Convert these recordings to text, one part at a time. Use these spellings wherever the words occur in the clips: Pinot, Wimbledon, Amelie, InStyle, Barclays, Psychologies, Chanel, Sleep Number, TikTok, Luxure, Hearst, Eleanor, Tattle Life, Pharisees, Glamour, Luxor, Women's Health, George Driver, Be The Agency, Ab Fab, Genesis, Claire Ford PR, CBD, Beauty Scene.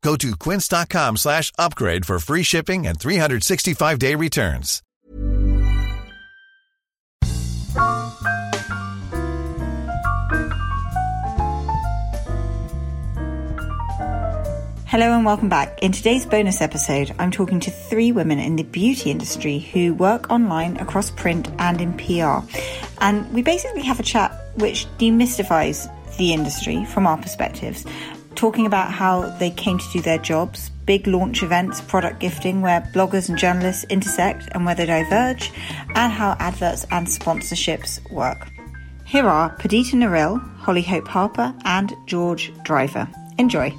Go to quince.com/upgrade for free shipping and 365-day returns. Hello and welcome back. In today's bonus episode, I'm talking to three women in the beauty industry who work online, across print and in PR. And we basically have a chat which demystifies the industry from our perspectives, talking about how they came to do their jobs, big launch events, product gifting, where bloggers and journalists intersect and where they diverge, and how adverts and sponsorships work. Here are Padita Narelle, Holly Hope Harper, and George Driver. Enjoy.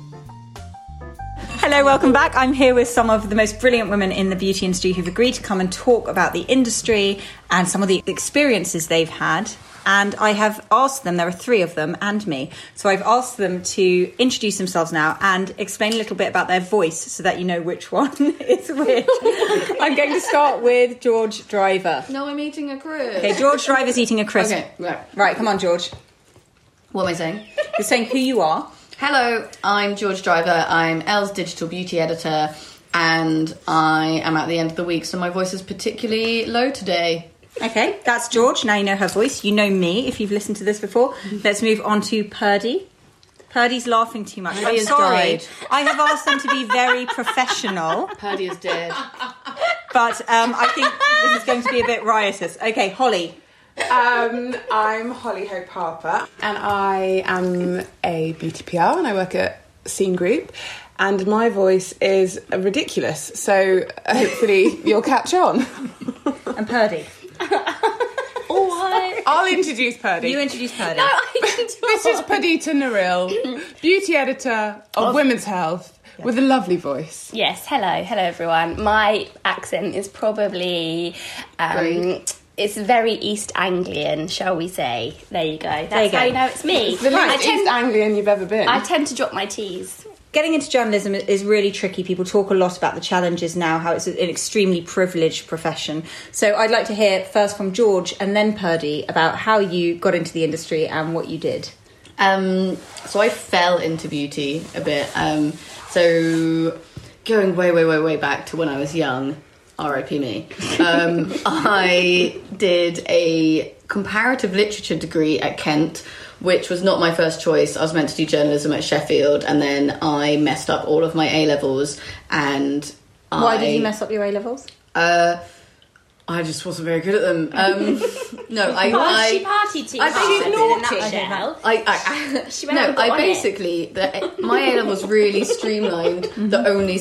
Hello, welcome back. I'm here with some of the most brilliant women in the beauty industry who've agreed to come and talk about the industry and some of the experiences they've had. And I have asked them, there are three of them and me, so I've asked them to introduce themselves now and explain a little bit about their voice so that you know which one is which. I'm going to start with George Driver. No, I'm eating a crisp. Okay, George Driver's eating a crisp. Okay, right, come on, George. What am I saying? You're saying who you are. Hello, I'm George Driver. I'm Elle's digital beauty editor and I am at the end of the week, so my voice is particularly low today. Okay, that's George. Now you know her voice. You know me if you've listened to this before. Let's move on to Purdy. Purdy's laughing too much. I'm sorry. I have asked them to be very professional. Purdy is dead. But I think this is going to be a bit riotous. Okay, Holly. I'm Holly Hope Harper. And I am a beauty PR and I work at Scene Group. And my voice is ridiculous. So hopefully you'll catch on. And Purdy. I'll introduce Purdy. You introduce Purdy. No, this is Padita Narelle, beauty editor of Women's Health, yes, with a lovely voice. Yes, hello everyone. My accent is probably it's very East Anglian, shall we say? There you go. How you know it's me. It's the most East Anglian you've ever been. I tend to drop my T's. Getting into journalism is really tricky. People talk a lot about the challenges now, how it's an extremely privileged profession. So I'd like to hear first from George and then Purdy about how you got into the industry and what you did. So I fell into beauty a bit. So going way back to when I was young, RIP me, I did a comparative literature degree at Kent, which was not my first choice. I was meant to do journalism at Sheffield, and then I messed up all of my A-levels. Why did you mess up your A-levels? I just wasn't very good at them. She partied too hard. My A-levels really streamlined the only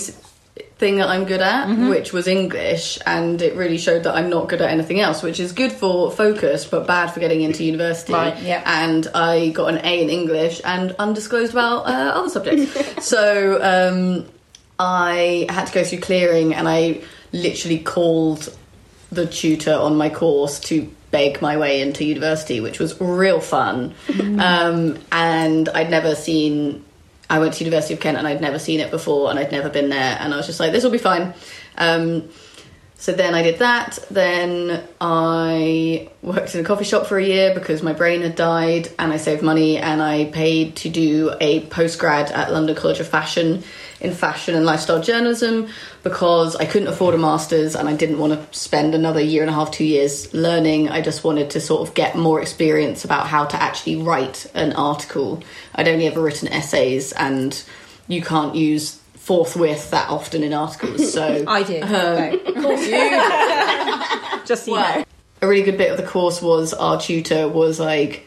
thing that I'm good at, which was English, and it really showed that I'm not good at anything else, which is good for focus but bad for getting into university. Right, yep. And I got an A in English and undisclosed about other subjects. So I had to go through clearing, and I literally called the tutor on my course to beg my way into university, which was real fun. And I went to University of Kent and I'd never seen it before and I'd never been there, and I was just like, this will be fine. So then I did that. Then I worked in a coffee shop for a year because my brain had died, and I saved money and I paid to do a postgrad at London College of Fashion in fashion and lifestyle journalism because I couldn't afford a master's and I didn't want to spend another year and a half, 2 years learning. I just wanted to sort of get more experience about how to actually write an article. I'd only ever written essays, and you can't use forthwith that often in articles. So I do. Of course you do. Just so you know. A really good bit of the course was our tutor was like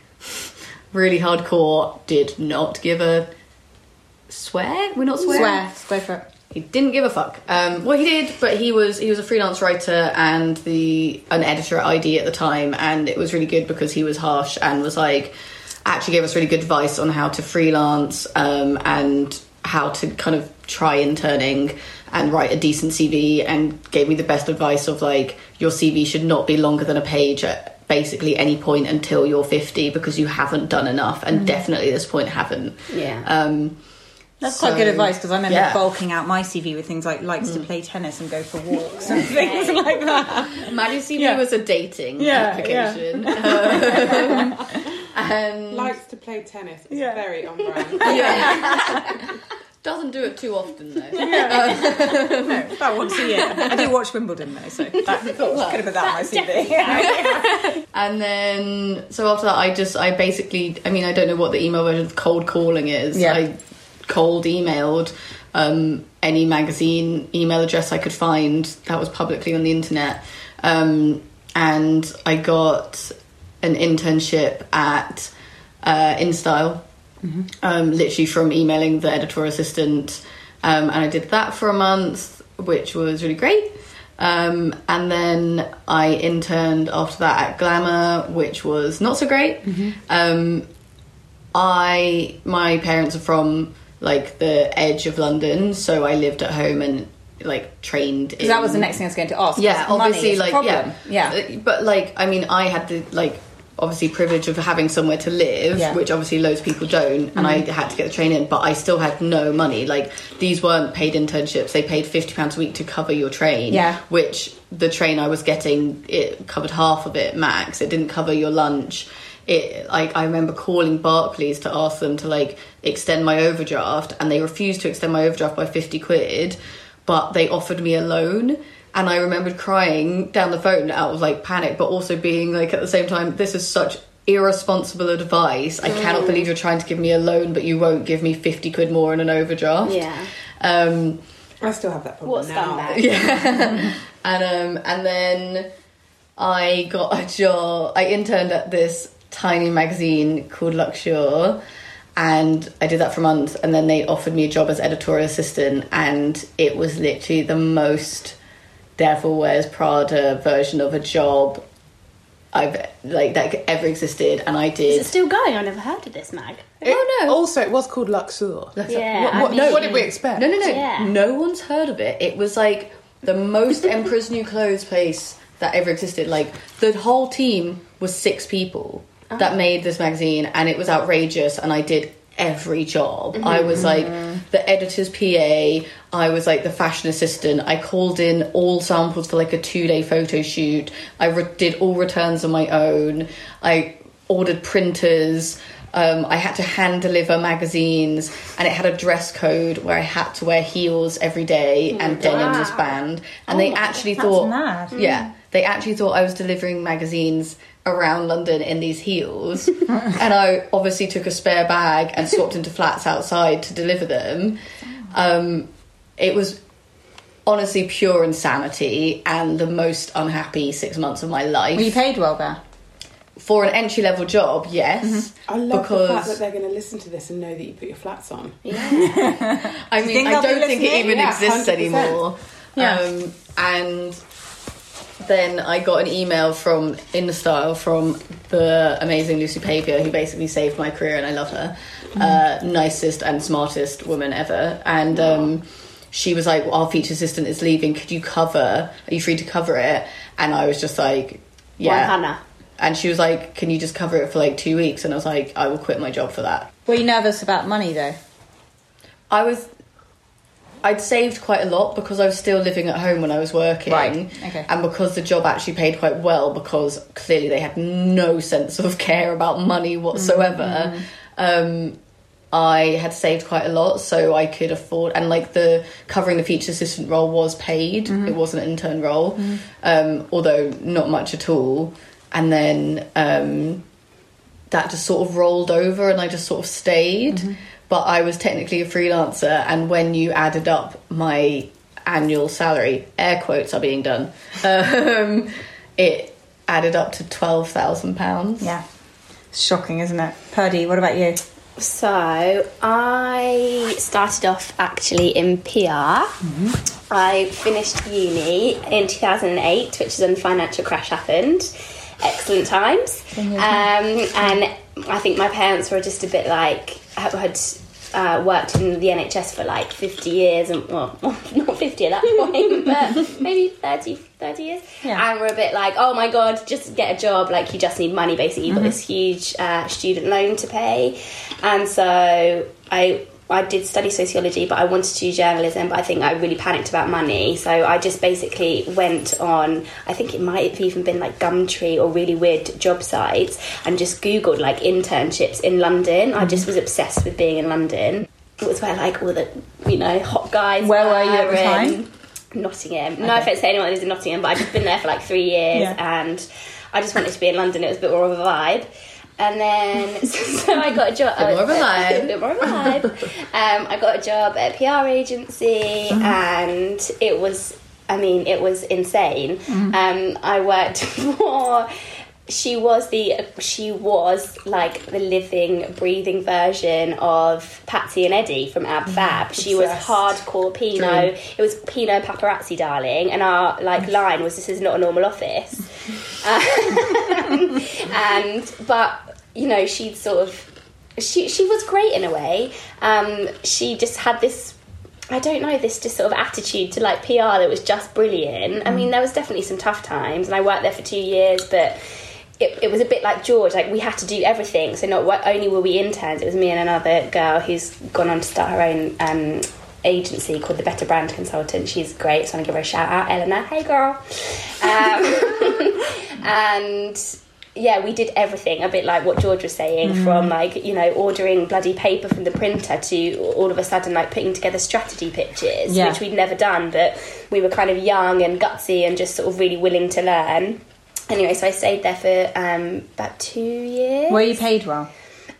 really hardcore, did not give a... Swear? We're not swearing? Swear for it. He didn't give a fuck. Well, he did, but he was a freelance writer and an editor at ID at the time, and it was really good because he was harsh and was like, actually gave us really good advice on how to freelance and how to kind of try interning and write a decent CV, and gave me the best advice of like, your CV should not be longer than a page at basically any point until you're 50, because you haven't done enough, and definitely at this point haven't. Yeah. That's quite good advice, because I remember bulking out my CV with things like likes to play tennis and go for walks and things like that. My CV was a dating application. Yeah. And likes to play tennis. It's very on brand. Yeah. Doesn't do it too often, though. No, about once a year. I do watch Wimbledon, though, so that could have been that on my CV. Yeah. And then, so after that, I basically, I don't know what the email version of cold calling is. Yeah. I cold emailed any magazine email address I could find that was publicly on the internet. And I got an internship at InStyle. Mm-hmm. Literally from emailing the editorial assistant, and I did that for a month, which was really great, and then I interned after that at Glamour, which was not so great. Mm-hmm. My parents are from like the edge of London, so I lived at home and like trained in... that was the next thing I was going to ask. Yeah, obviously, like, yeah, but like, I mean, I had the like obviously privilege of having somewhere to live, which obviously loads of people don't, and I had to get the train in, but I still had no money. Like, these weren't paid internships. They paid £50 a week to cover your train, which the train I was getting, it covered half of it max. It didn't cover your lunch. It, like, I remember calling Barclays to ask them to like extend my overdraft, and they refused to extend my overdraft by 50 quid, but they offered me a loan. And I remembered crying down the phone out of, like, panic, but also being, like, at the same time, this is such irresponsible advice. I cannot believe you're trying to give me a loan, but you won't give me 50 quid more in an overdraft. Yeah. I still have that problem now. Yeah. And then I got a job... I interned at this tiny magazine called Luxure, and I did that for a month, and then they offered me a job as editorial assistant, and it was literally the most... Devil Wears Prada version of a job I've like that ever existed, and I did. Is it still going? I never heard of this mag. Oh no! Also, it was called Luxor. Yeah. What did we expect? No. Yeah. No one's heard of it. It was like the most Emperor's New Clothes place that ever existed. Like, the whole team was 6 people that made this magazine, and it was outrageous. And I did every job. Mm-hmm. I was like the editor's PA, I was like the fashion assistant, I called in all samples for like a 2-day photo shoot, I did all returns on my own, I ordered printers, I had to hand deliver magazines, and it had a dress code where I had to wear heels every day and denim was banned, and they actually thought that's mad. They actually thought I was delivering magazines around London in these heels, and I obviously took a spare bag and swapped into flats outside to deliver them. It was honestly pure insanity and the most unhappy 6 months of my life. Were you paid well there? For an entry-level job, yes. Mm-hmm. I love the fact that they're going to listen to this and know that you put your flats on. Yeah. I mean, I don't think it even exists 100%. Anymore. Yeah. And... then I got an email from InStyle from the amazing Lucy Pavia, who basically saved my career, and I love her. Nicest and smartest woman ever. And she was like, well, our feature assistant is leaving. Are you free to cover it? And I was just like, yeah. Why Hannah? And she was like, can you just cover it for like 2 weeks? And I was like, I will quit my job for that. Were you nervous about money, though? I'd saved quite a lot because I was still living at home when I was working. Right. Okay. And because the job actually paid quite well, because clearly they had no sense of care about money whatsoever. Mm-hmm. I had saved quite a lot, so I could afford... And, like, the covering the feature assistant role was paid. Mm-hmm. It wasn't an intern role, although not much at all. And then that just sort of rolled over and I just sort of stayed... Mm-hmm. But I was technically a freelancer, and when you added up my annual salary, air quotes are being done, it added up to £12,000. Yeah. Shocking, isn't it? Purdy, what about you? So, I started off actually in PR. Mm-hmm. I finished uni in 2008, which is when the financial crash happened. Excellent times. And I think my parents were just a bit like... had worked in the NHS for like 50 years and, well, not 50 at that point, but maybe 30 years. Yeah. And we're a bit like, oh my God, just get a job. Like, you just need money, basically. You've got this huge student loan to pay. And so I did study sociology, but I wanted to do journalism, but I think I really panicked about money. So I just basically went on, I think it might have even been like Gumtree or really weird job sites, and just Googled like internships in London. I just was obsessed with being in London. It was where like all the, you know, hot guys were you at the time? Nottingham. Okay. No offence to anyone that lives in Nottingham, but I've just been there for like 3 years and I just wanted to be in London. It was a bit more of a vibe. And then, so I got a job. A bit more of a vibe. I got a job at a PR agency, and it was, I mean, it was insane. I worked for. She was like the living, breathing version of Patsy and Eddie from Ab Fab. She was hardcore Pinot. It was Pinot paparazzi, darling. And our like line was, "This is not a normal office." But you know, she'd sort of she was great in a way. She just had this. I don't know, this just sort of attitude to like PR that was just brilliant. I mean, there was definitely some tough times, and I worked there for 2 years, but it was a bit like George, like we had to do everything. So not only were we interns, it was me and another girl who's gone on to start her own agency called the Better Brand Consultant. She's great, so I'm going to give her a shout out. Eleanor, hey girl. And yeah, we did everything, a bit like what George was saying, from like, you know, ordering bloody paper from the printer to all of a sudden like putting together strategy pictures, which we'd never done, but we were kind of young and gutsy and just sort of really willing to learn. Anyway, so I stayed there for about 2 years. Were you paid well?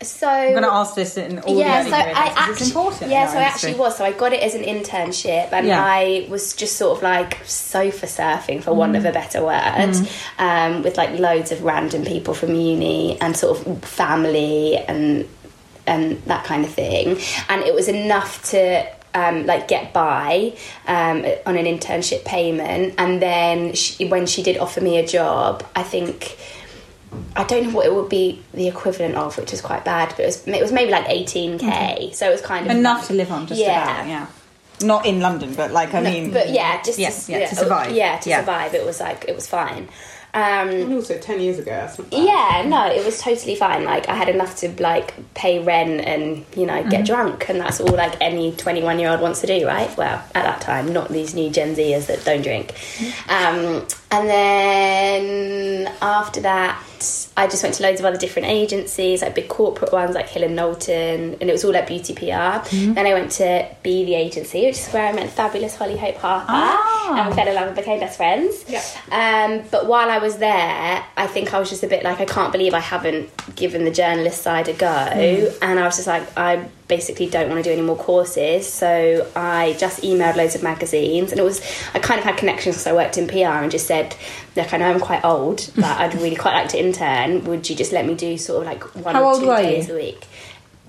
So I'm going to ask this in all the other areas. It's important. Yeah, so I actually was. So I got it as an internship, and I was just sort of like sofa surfing, for want of a better word, with like loads of random people from uni and sort of family and that kind of thing. And it was enough to like get by on an internship payment. And then when she did offer me a job, I think. I don't know what it would be the equivalent of, which is quite bad, but it was maybe like 18k. Okay. So it was kind of enough to live on, just about, not in London, but like to survive. Yeah, survive. It was like it was fine. And also 10 years ago, that's not bad. Yeah, no, it was totally fine. Like I had enough to like pay rent and, you know, get drunk, and that's all like any 21-year-old wants to do, right? Well, at that time, not these new Gen Zers that don't drink. And then after that, I just went to loads of other different agencies, like big corporate ones like Hill and Knowlton, and it was all like beauty PR. Then I went to Be The Agency, which is where I met the fabulous Holly Hope Harper, and we fell in love and became best friends. But while I was there, I think I was just a bit like, I can't believe I haven't given the journalist side a go, and I was just like, I basically don't want to do any more courses, so I just emailed loads of magazines, and it was, I kind of had connections because I worked in PR, and just said, look, I know I'm quite old, but I'd really quite like to intern, would you just let me do sort of like one or 2 days a week?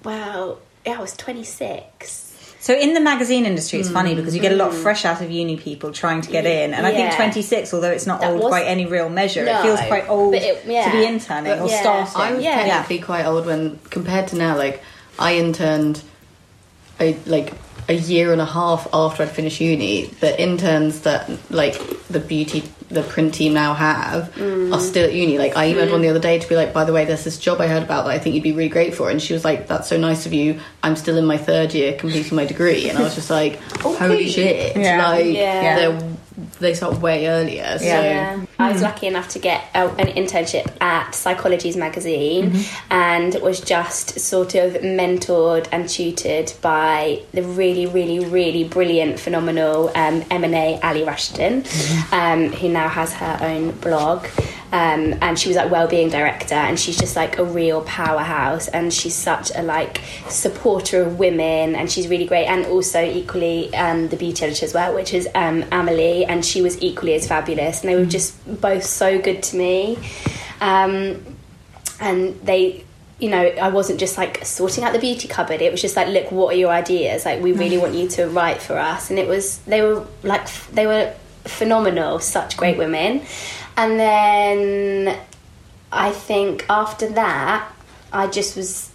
Well, yeah, I was 26. So in the magazine industry, it's funny because you get a lot of fresh out of uni people trying to get in. And I think 26, although it's not old by any real measure, it feels quite old to be interning or starting. I was technically quite old when, compared to now, like, I interned a year and a half after I'd finished uni. The interns that, like, the print team now have are still at uni. Like, I emailed one the other day to be like, by the way, there's this job I heard about that I think you'd be really great for, and she was like, that's so nice of you, I'm still in my third year completing my degree. And I was just like, holy shit. They start way earlier, so I was lucky enough to get an internship at Psychologies magazine, and was just sort of mentored and tutored by the really, really, really brilliant, phenomenal M&A Ali Rushton, who now has her own blog. And she was like wellbeing director, and she's just like a real powerhouse, and she's such a like supporter of women, and she's really great. And also equally the beauty editor as well, which is Amelie, and she was equally as fabulous, and they were just both so good to me, and they, you know, I wasn't just like sorting out the beauty cupboard. It was just like, look, what are your ideas? Like, we really want you to write for us. And it was, they were phenomenal, such great women. And then I think after that, I just was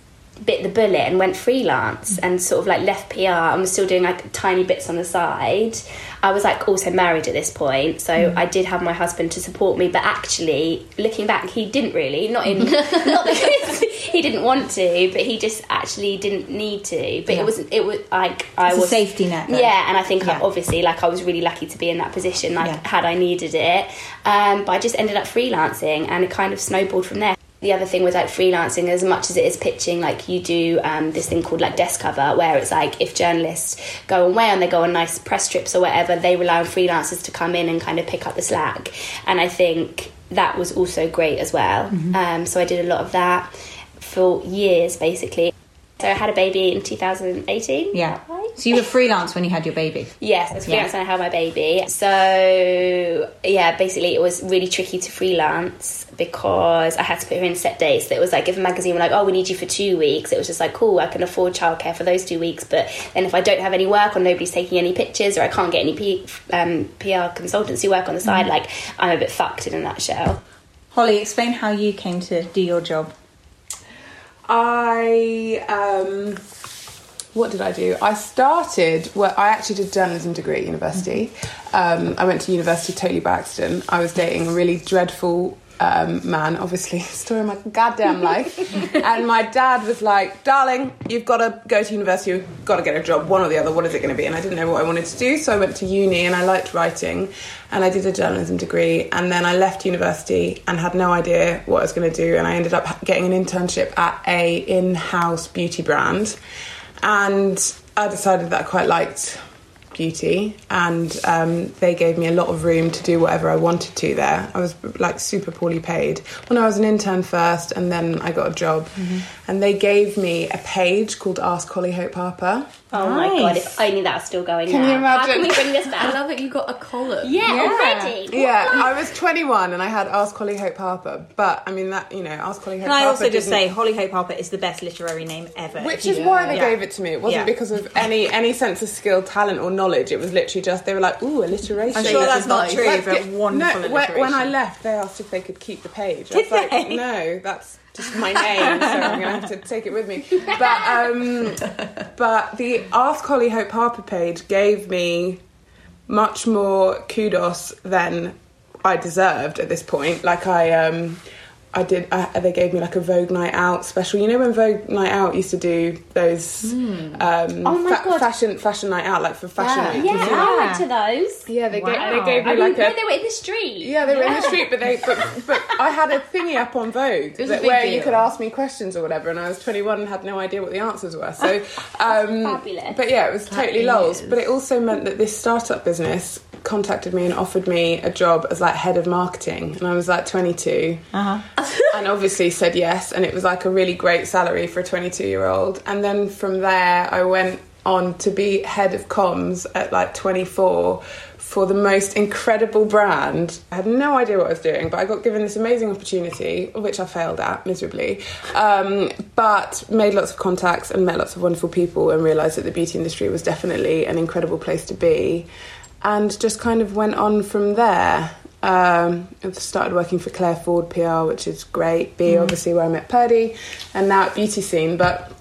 bit the bullet and went freelance and sort of like left PR and was still doing like tiny bits on the side. I was like also married at this point, so I did have my husband to support me, but actually looking back he didn't really, not because he didn't want to, but he just actually didn't need to. But it was like it's a safety net though. Yeah, and I think obviously like I was really lucky to be in that position, like had I needed it, but I just ended up freelancing and it kind of snowballed from there. The other thing with like freelancing, as much as it is pitching, like you do this thing called like desk cover, where it's like if journalists go away and they go on nice press trips or whatever, they rely on freelancers to come in and kind of pick up the slack. And I think that was also great as well. So I did a lot of that for years, basically. So I had a baby in 2018. Yeah. Right? So you were freelance when you had your baby? Yes, I was freelance when I had my baby. So, yeah, basically it was really tricky to freelance because I had to put her in set dates. So it was like if a magazine were like, oh, we need you for 2 weeks, it was just like, cool, I can afford childcare for those 2 weeks. But then if I don't have any work or nobody's taking any pictures or I can't get any PR consultancy work on the side, like I'm a bit fucked in a nutshell. Holly, explain how you came to do your job. What did I do? I started, well, I actually did a journalism degree at university. I went to university totally by accident. I was dating a really dreadful man, obviously, story of my goddamn life. And my dad was like, darling, you've got to go to university, you've got to get a job, one or the other, what is it going to be? And I didn't know what I wanted to do, so I went to uni and I liked writing and I did a journalism degree, and then I left university and had no idea what I was going to do, and I ended up getting an internship at a in-house beauty brand, and I decided that I quite liked beauty, and they gave me a lot of room to do whatever I wanted to there. I was like super poorly paid. Well, no, I was an intern first and then I got a job, and they gave me a page called Ask Holly Hope Harper. Oh nice. My god, if only that's still going. Can now. You imagine? How can we bring this back? I love that you got a column. Yeah. Already. What? Yeah, I was 21 and I had Ask Holly Hope Harper, but I mean that, you know, Ask Holly Hope Harper. Can I also just say Holly Hope Harper is the best literary name ever. Which is why they gave it to me. It wasn't because of any sense of skill, talent or knowledge. It was literally just they were like, ooh, alliteration. I'm sure that's not true, but wonderful alliteration. When I left, they asked if they could keep the page. I was like, no, that's just my name, so I'm going to have to take it with me. But the Ask Holly Hope Harper page gave me much more kudos than I deserved at this point. Like they gave me like a Vogue night out special. You know when Vogue night out used to do those fashion night out, like for fashion week? Yeah, I went to those. Yeah, they gave me they were in the street. Yeah, they were in the street, but I had a thingy up on Vogue where you could ask me questions or whatever, and I was 21 and had no idea what the answers were. So fabulous. But yeah, it was totally lols. But it also meant that this startup business contacted me and offered me a job as like head of marketing, and I was like 22. And obviously said yes, and it was like a really great salary for a 22-year-old. And then from there I went on to be head of comms at like 24 for the most incredible brand. I had no idea what I was doing, but I got given this amazing opportunity, which I failed at miserably, but made lots of contacts and met lots of wonderful people and realised that the beauty industry was definitely an incredible place to be, and just kind of went on from there. I've started working for Claire Ford PR, which is great. Obviously where I met Purdy, and now at Beauty Scene, but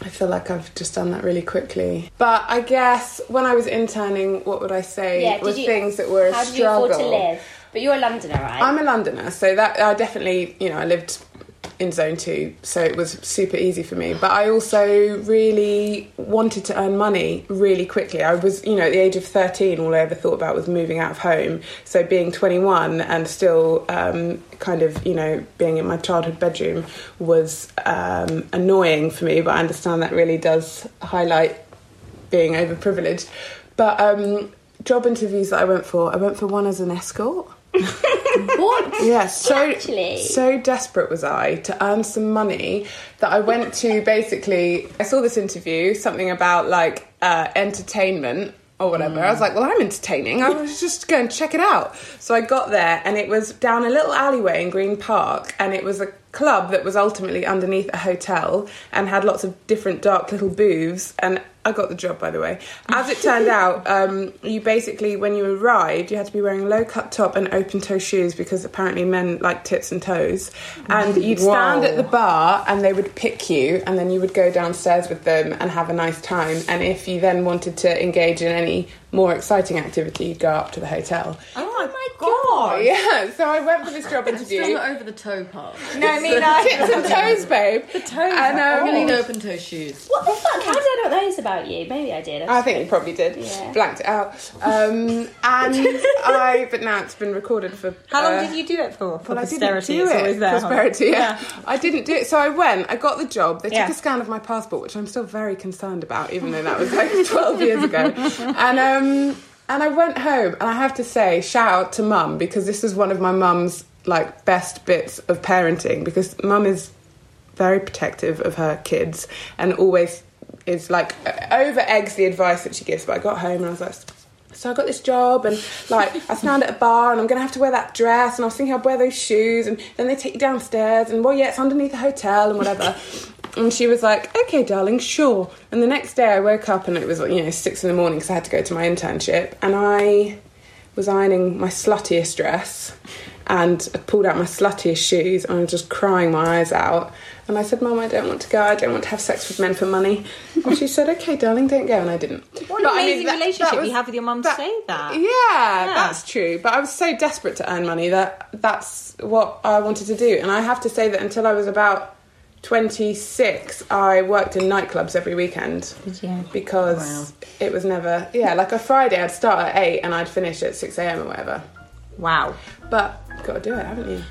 I feel like I've just done that really quickly. But I guess when I was interning, what would I say things that were a struggle? How did you afford to live? But you're a Londoner, right? I'm a Londoner, so that I definitely, I lived in zone 2, so it was super easy for me, but I also really wanted to earn money really quickly. I was, at the age of 13, all I ever thought about was moving out of home, so being 21 and still being in my childhood bedroom was annoying for me, but I understand that really does highlight being overprivileged. But job interviews that I went for one as an escort. What? Yeah, so desperate was I to earn some money that I went to, basically I saw this interview, something about like entertainment or whatever. I was like, well, I'm entertaining, I was just going to check it out. So I got there and it was down a little alleyway in Green Park, and it was a club that was ultimately underneath a hotel and had lots of different dark little booths, and I got the job, by the way. As it turned out, you basically, when you arrived, you had to be wearing low-cut top and open-toe shoes because apparently men like tits and toes. And you'd stand at the bar and they would pick you, and then you would go downstairs with them and have a nice time. And if you then wanted to engage in any more exciting activity, you'd go up to the hotel. Oh my God. Yeah, so I went for this job interview. I'm still not over the toe part. No, I mean, tits and toes, babe. The toes. And really open-toe shoes. What the fuck? How did I know what that is about? You maybe I did. I think you probably did. Yeah. Blanked it out. But now it's been recorded for. How long did you do it for? For posterity, it's always there. Prosperity, yeah. I didn't do it, so I went. I got the job. They took a scan of my passport, which I'm still very concerned about, even though that was like 12 years ago. And I went home, and I have to say, shout out to Mum, because this is one of my mum's like best bits of parenting, because Mum is very protective of her kids and always. Is like over eggs the advice that she gives. But I got home and I was like, so I got this job, and like I stand at a bar and I'm gonna have to wear that dress, and I was thinking I'd wear those shoes, and then they take you downstairs, and well, yeah, it's underneath a hotel and whatever. And she was like, okay, darling, sure. And the next day I woke up and it was, you know, 6 a.m. because I had to go to my internship, and I was ironing my sluttiest dress and I pulled out my sluttiest shoes and I was just crying my eyes out. And I said, Mum, I don't want to go. I don't want to have sex with men for money. And she said, okay, darling, don't go. And I didn't. What an amazing relationship you have with your mum to say that. Yeah, that's true. But I was so desperate to earn money that that's what I wanted to do. And I have to say that until I was about 26, I worked in nightclubs every weekend. Yeah. Because it was never... Yeah, like a Friday, I'd start at 8 and I'd finish at 6 a.m. or whatever. Wow. But you've got to do it, haven't you?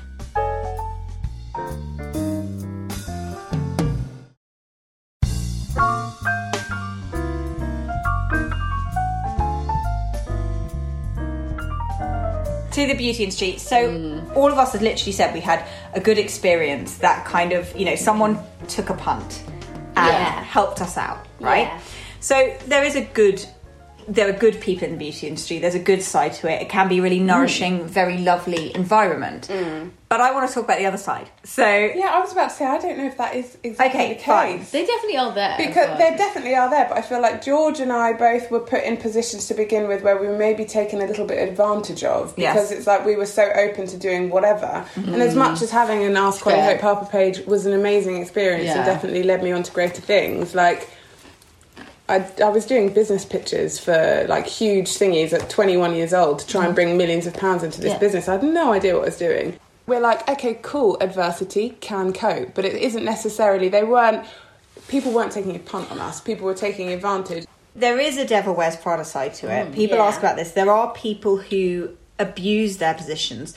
To the beauty industry. So all of us had literally said we had a good experience that kind of, you know, someone took a punt and helped us out, right? Yeah. So there are good people in the beauty industry. There's a good side to it. It can be really nourishing, very lovely environment. But I want to talk about the other side. So yeah, I was about to say, I don't know if that is exactly the case. Fine. They definitely are there. Because they definitely are there, but I feel like George and I both were put in positions to begin with where we were maybe taken a little bit advantage of, because it's like we were so open to doing whatever. And as much as having an Ask Holly Hope Harper page was an amazing experience and definitely led me on to greater things, like... I was doing business pitches for like huge thingies at 21 years old to try and bring millions of pounds into this business. I had no idea what I was doing. We're like, okay, cool, adversity, can cope. But it isn't necessarily, people weren't taking a punt on us. People were taking advantage. There is a devil wears Prada side to it. People ask about this. There are people who abuse their positions.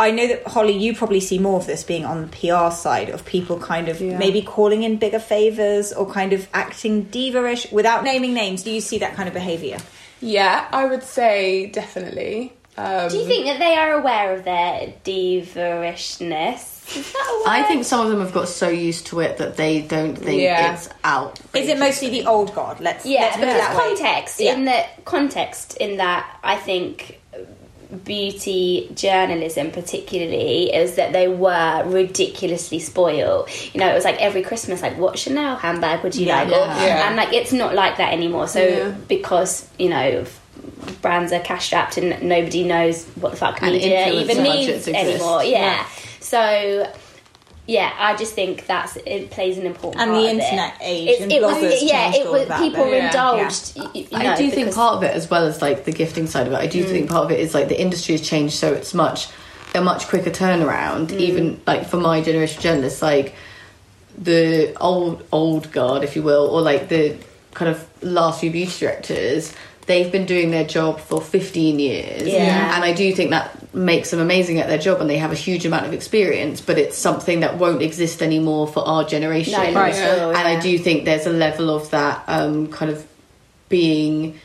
I know that, Holly, you probably see more of this being on the PR side of people kind of maybe calling in bigger favours or kind of acting diva-ish without naming names. Do you see that kind of behaviour? Yeah, I would say definitely. Do you think that they are aware of their diva-ishness? Is that a word? I think some of them have got so used to it that they don't think it's out. Is it mostly the old guard? Let's put it that way. Context in that, I think... beauty journalism particularly is that they were ridiculously spoiled. You know, it was like every Christmas, like, what Chanel handbag would you like? And like, it's not like that anymore. So because, you know, brands are cash strapped and nobody knows what the fuck media even means anymore. So I just think it plays an important part. And the internet age and bloggers. People were indulged. I do think part of it, as well as like the gifting side of it, I do think part of it is like the industry has changed, so it's a much quicker turnaround. Even like for my generation of journalists, like the old guard, if you will, or like the kind of last few beauty directors, they've been doing their job for 15 years. Yeah. And I do think that makes them amazing at their job and they have a huge amount of experience, but it's something that won't exist anymore for our generation. And I do think there's a level of that kind of being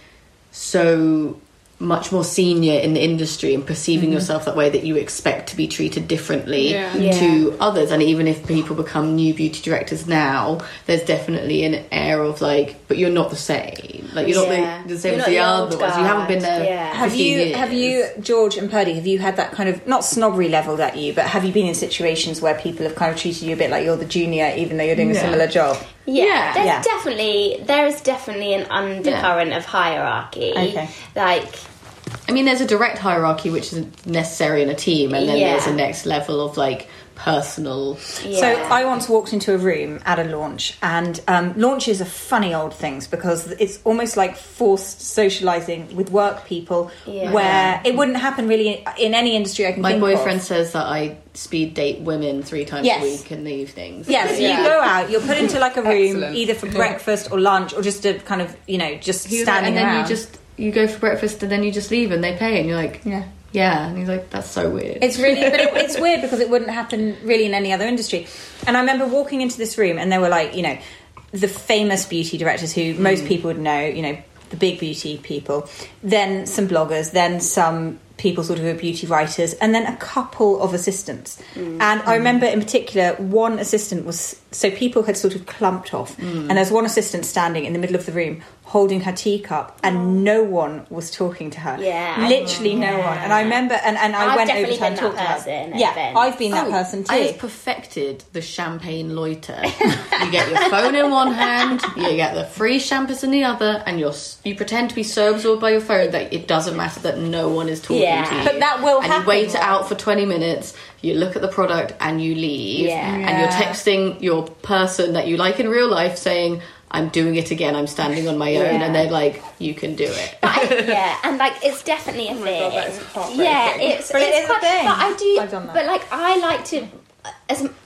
so much more senior in the industry and perceiving yourself that way, that you expect to be treated differently to others. And even if people become new beauty directors now, there's definitely an air of like, but you're not the same, like you're not the same as the other ones, you haven't been there. Have you George and Purdy, have you had that kind of not snobbery leveled at you, but have you been in situations where people have kind of treated you a bit like you're the junior even though you're doing a similar job? There is definitely an undercurrent of hierarchy. I mean, there's a direct hierarchy which isn't necessary in a team, and then there's a next level of like personal. So I once walked into a room at a launch, and launches are funny old things because it's almost like forced socialising with work people, where it wouldn't happen really in any industry I can think of. My boyfriend says that I speed date women 3 times a week in the evenings. You go out, you're put into like a room either for breakfast or lunch or just a kind of, you know, just standing around. And then you go for breakfast and then you just leave and they pay and you're like... Yeah, and he's like, that's so weird. It's really, but it's weird because it wouldn't happen really in any other industry. And I remember walking into this room and there were like, you know, the famous beauty directors who most people would know, you know, the big beauty people, then some bloggers, then some people sort of who are beauty writers, and then a couple of assistants. And I remember in particular, one assistant was, so people had sort of clumped off, and there was one assistant standing in the middle of the room holding her teacup, and no one was talking to her. Literally no one. And I remember, and I went over to her and talked to her. I've been that person too. I've perfected the champagne loiter. You get your phone in one hand, you get the free champers in the other, and you pretend to be so absorbed by your phone that it doesn't matter that no one is talking to you. But that will and happen. And you wait it out for 20 minutes, you look at the product, and you leave. And you're texting your person that you like in real life saying, I'm doing it again, I'm standing on my own, and they're like, you can do it. And like, it's definitely a thing. God, that is heartbreaking. It's quite a thing. But I've done that. But like,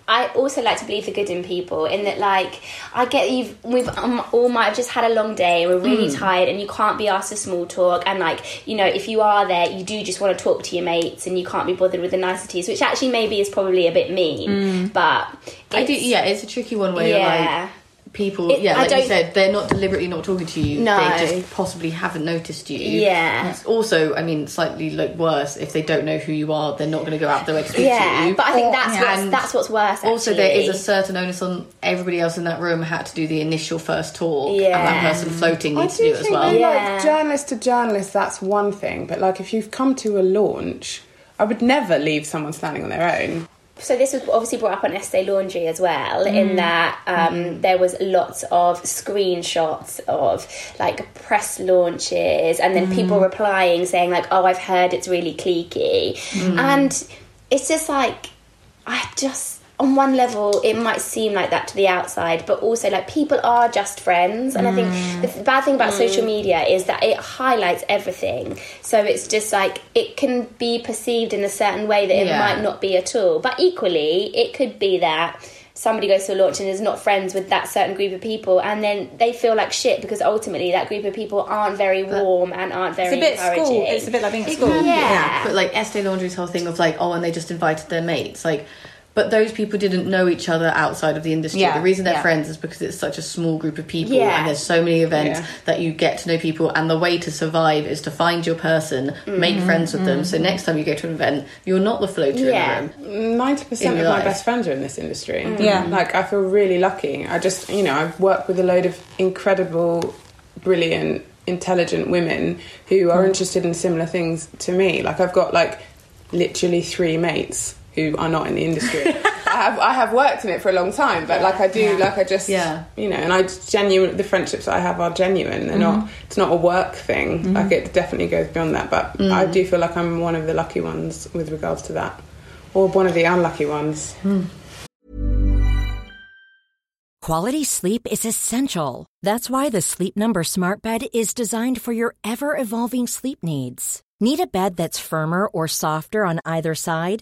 I also like to believe the good in people, in that like, I get we've all might have just had a long day, we're really tired, and you can't be asked to small talk, and like, you know, if you are there, you do just want to talk to your mates, and you can't be bothered with the niceties, which actually maybe is probably a bit mean, but... it's a tricky one where you're like... People, like you said, they're not deliberately not talking to you. No. They just possibly haven't noticed you. And it's also, I mean, slightly like worse if they don't know who you are. They're not going to go out the way to speak to you. But I think that's what's worse. Actually. Also, there is a certain onus on everybody else in that room had to do the initial first talk, and that person floating needs to do it as well. Like journalist to journalist, that's one thing. But like, if you've come to a launch, I would never leave someone standing on their own. So this was obviously brought up on Estée Laundry as well, in that there was lots of screenshots of, like, press launches and then people replying saying, like, oh, I've heard it's really cliquey. And it's just, like, on one level, it might seem like that to the outside, but also, like, people are just friends. And I think the bad thing about social media is that it highlights everything. So it's just, like, it can be perceived in a certain way that it might not be at all. But equally, it could be that somebody goes to a launch and is not friends with that certain group of people, and then they feel like shit because ultimately that group of people aren't very warm and aren't very encouraging. School. It's a bit like being at school. But, like, Estée Laundry's whole thing of, like, oh, and they just invited their mates, like... But those people didn't know each other outside of the industry. The reason they're friends is because it's such a small group of people and there's so many events that you get to know people, and the way to survive is to find your person, make friends with them, so next time you go to an event, you're not the floater in the room. 90% of my best friends are in this industry. Like, I feel really lucky. I just, you know, I've worked with a load of incredible, brilliant, intelligent women who are interested in similar things to me. Like, I've got, like, literally 3 mates who are not in the industry. I have worked in it for a long time, but like I do, like I just, you know, and the friendships I have are genuine. They're not, it's not a work thing. Like it definitely goes beyond that, but I do feel like I'm one of the lucky ones with regards to that, or one of the unlucky ones. Quality sleep is essential. That's why the Sleep Number Smart Bed is designed for your ever-evolving sleep needs. Need a bed that's firmer or softer on either side?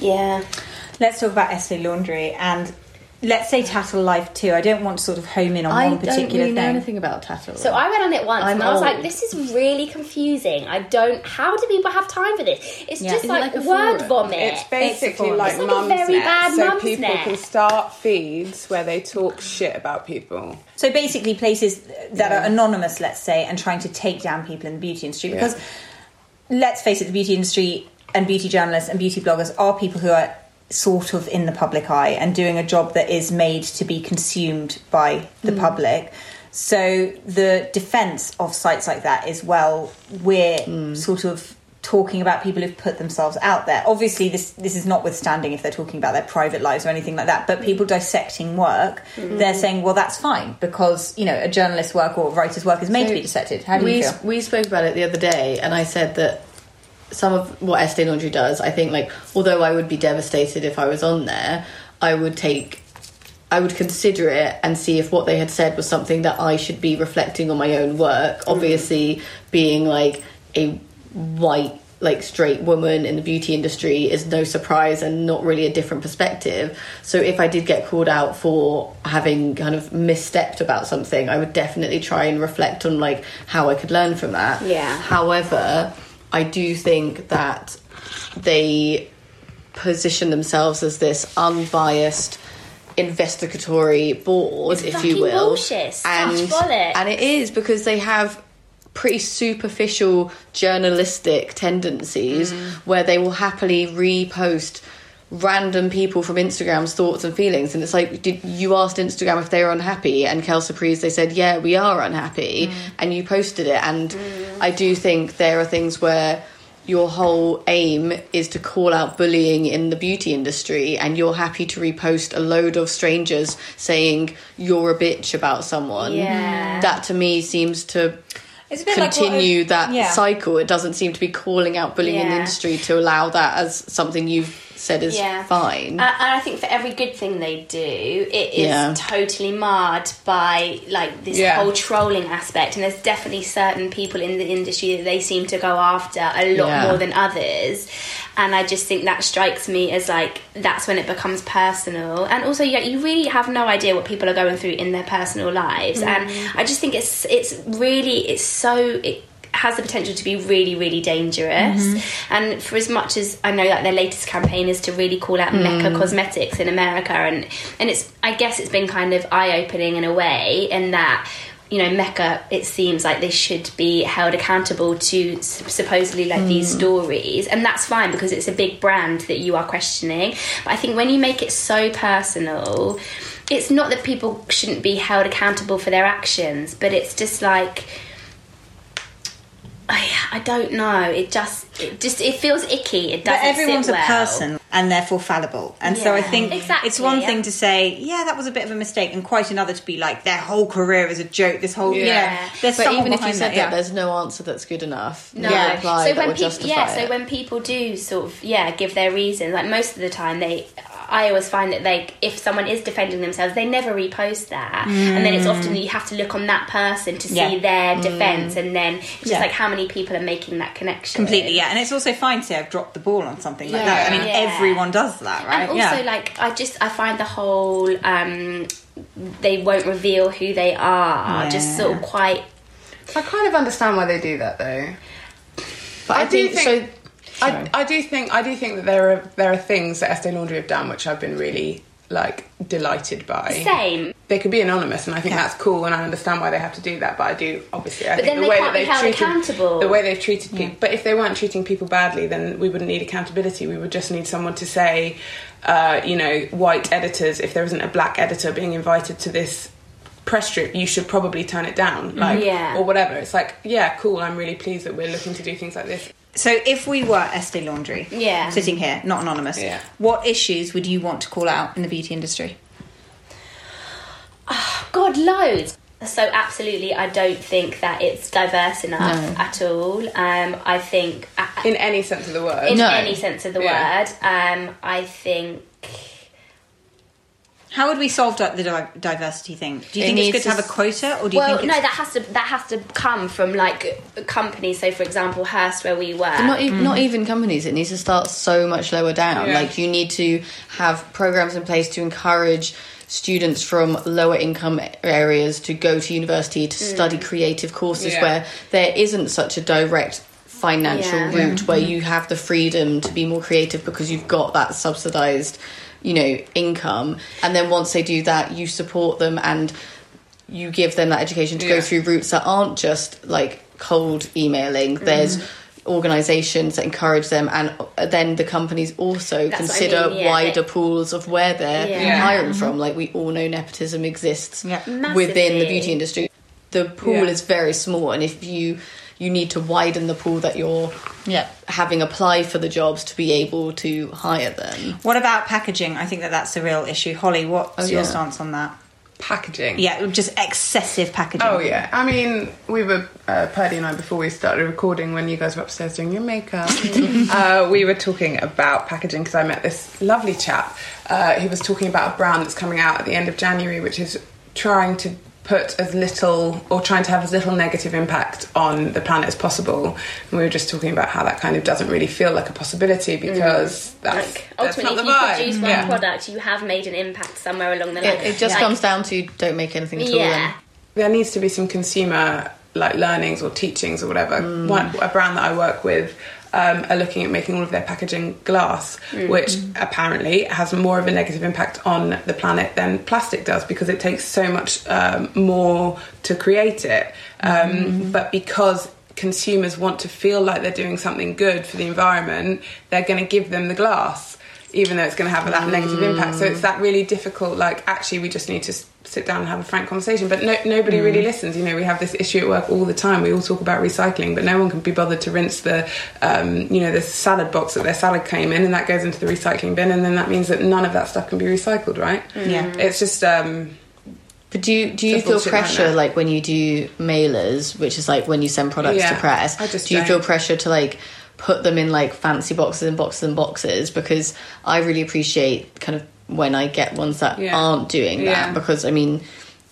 Yeah. Let's talk about Estée Laundry and let's say Tattle Life too. I don't want to sort of home in on one particular thing. I don't really know anything about Tattle. So I went on it once and I was like, this is really confusing. How do people have time for this? It's just like word vomit. It's basically like Mum's Net. So people can start feeds where they talk shit about people. So basically places that are anonymous, let's say, and trying to take down people in the beauty industry. Because let's face it, the beauty industry and beauty journalists and beauty bloggers are people who are sort of in the public eye and doing a job that is made to be consumed by the public. So the defence of sites like that is, well, we're sort of talking about people who've put themselves out there. Obviously, this is notwithstanding if they're talking about their private lives or anything like that, but people dissecting work, they're saying, well, that's fine because, you know, a journalist's work or a writer's work is made to be dissected. How do you feel? We spoke about it the other day and I said that some of what Estée Laundry does, I think, like, although I would be devastated if I was on there, I would consider it and see if what they had said was something that I should be reflecting on my own work. Obviously, being, like, a white, like, straight woman in the beauty industry is no surprise and not really a different perspective. So if I did get called out for having kind of misstepped about something, I would definitely try and reflect on, like, how I could learn from that. Yeah. However, I do think that they position themselves as this unbiased investigatory board, it's if you will. Bullshit. And it is, because they have pretty superficial journalistic tendencies where they will happily repost random people from Instagram's thoughts and feelings, and it's like, did you asked Instagram if they were unhappy, and Kel Surprise, they said, yeah, we are unhappy, and you posted it. And I do think there are things where your whole aim is to call out bullying in the beauty industry, and you're happy to repost a load of strangers saying you're a bitch about someone. That to me seems to continue like that cycle. It doesn't seem to be calling out bullying in the industry to allow that as something you've said is fine. And I think for every good thing they do, it is totally marred by, like, this whole trolling aspect, and there's definitely certain people in the industry that they seem to go after a lot more than others, and I just think that strikes me as, like, that's when it becomes personal. And also, yeah, you really have no idea what people are going through in their personal lives, and I just think it has the potential to be really, really dangerous. And for as much as I know, like, their latest campaign is to really call out Mecca Cosmetics in America, and it's, I guess it's been kind of eye-opening in a way, in that, you know, Mecca, it seems like they should be held accountable to supposedly, like, these stories, and that's fine because it's a big brand that you are questioning. But I think when you make it so personal, it's not that people shouldn't be held accountable for their actions, but it's just like, I don't know. It feels icky. It doesn't. But everyone's a person and therefore fallible. And so I think it's one thing to say, that was a bit of a mistake, and quite another to be like, their whole career is a joke. This whole But even if you said that, there's no answer that's good enough. No. So when people, so when people do sort of give their reasons, like, most of the time I always find that, like, if someone is defending themselves, they never repost that. And then it's often you have to look on that person to see their defence, and then it's just like, how many people are making that connection? Completely, and it's also fine to say, I've dropped the ball on something like that. I mean, everyone does that, right? And also, like, I find the whole, they won't reveal who they are, just sort of quite... I kind of understand why they do that, though. But I do think so. I do think that there are things that Estée Laundry have done which I've been really like delighted by. Same. They could be anonymous, and I think that's cool, and I understand why they have to do that. But I do, obviously. I but think then the they way can't that be held treated, accountable. The way they've treated people. But if they weren't treating people badly, then we wouldn't need accountability. We would just need someone to say, you know, white editors. If there isn't a black editor being invited to this press strip, you should probably turn it down, like, or whatever. It's like, yeah, cool. I'm really pleased that we're looking to do things like this. So if we were Estée Laundry, sitting here, not anonymous, what issues would you want to call out in the beauty industry? Oh, God, loads. So absolutely, I don't think that it's diverse enough at all. I think... in any sense of the word. In any sense of the word. I think... How would we solve the diversity thing? Do you think it's good to have a quota, or do you think? Well, no, that has to come from like companies. So, for example, Hearst, where we work, not even companies. It needs to start so much lower down. Yeah. Like, you need to have programs in place to encourage students from lower income areas to go to university to study creative courses where there isn't such a direct financial route, where you have the freedom to be more creative because you've got that subsidised, you know, income. And then once they do that, you support them and you give them that education to go through routes that aren't just like cold emailing. There's organisations that encourage them, and then the companies also consider wider pools of where they're hiring from. Like, we all know nepotism exists within the beauty industry. The pool is very small, and if you need to widen the pool that you're having apply for the jobs to be able to hire them. What about packaging? I think that's a real issue. Holly, what's your stance on that? Packaging? Yeah, just excessive packaging. Oh, yeah. I mean, we were, Purdy and I, before we started recording, when you guys were upstairs doing your makeup, we were talking about packaging, because I met this lovely chap who was talking about a brand that's coming out at the end of January, which is trying to put as little, or trying to have as little negative impact on the planet as possible. And we were just talking about how that kind of doesn't really feel like a possibility, because that's, like, that's ultimately not the vibe. If you produce one product, you have made an impact somewhere along the line. It just comes down to don't make anything at all. Yeah. There needs to be some consumer like learnings or teachings or whatever. A brand that I work with are looking at making all of their packaging glass, which apparently has more of a negative impact on the planet than plastic does, because it takes so much more to create it. But because consumers want to feel like they're doing something good for the environment, they're going to give them the glass, even though it's going to have that negative impact. So it's that really difficult, like, actually, we just need to sit down and have a frank conversation. But nobody really listens. You know, we have this issue at work all the time. We all talk about recycling, but no one can be bothered to rinse the, you know, the salad box that their salad came in, and that goes into the recycling bin, and then that means that none of that stuff can be recycled, right? Yeah. It's just... But do you feel pressure, like, when you do mailers, which is, like, when you send products to press, do you feel pressure to, like... put them in like fancy boxes and boxes and boxes? Because I really appreciate kind of when I get ones that aren't doing that, because I mean,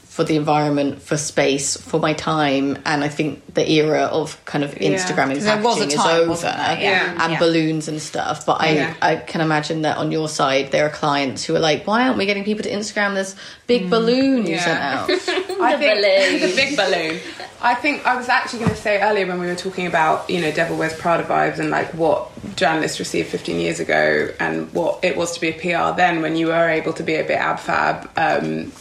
for the environment, for space, for my time, and I think the era of kind of Instagramming packaging is over, and balloons and stuff. But I can imagine that on your side there are clients who are like, why aren't we getting people to Instagram this big balloon you sent out? The big balloon. I think I was actually going to say earlier, when we were talking about, you know, Devil Wears Prada vibes and like what journalists received 15 years ago and what it was to be a PR then, when you were able to be a bit Ab Fab and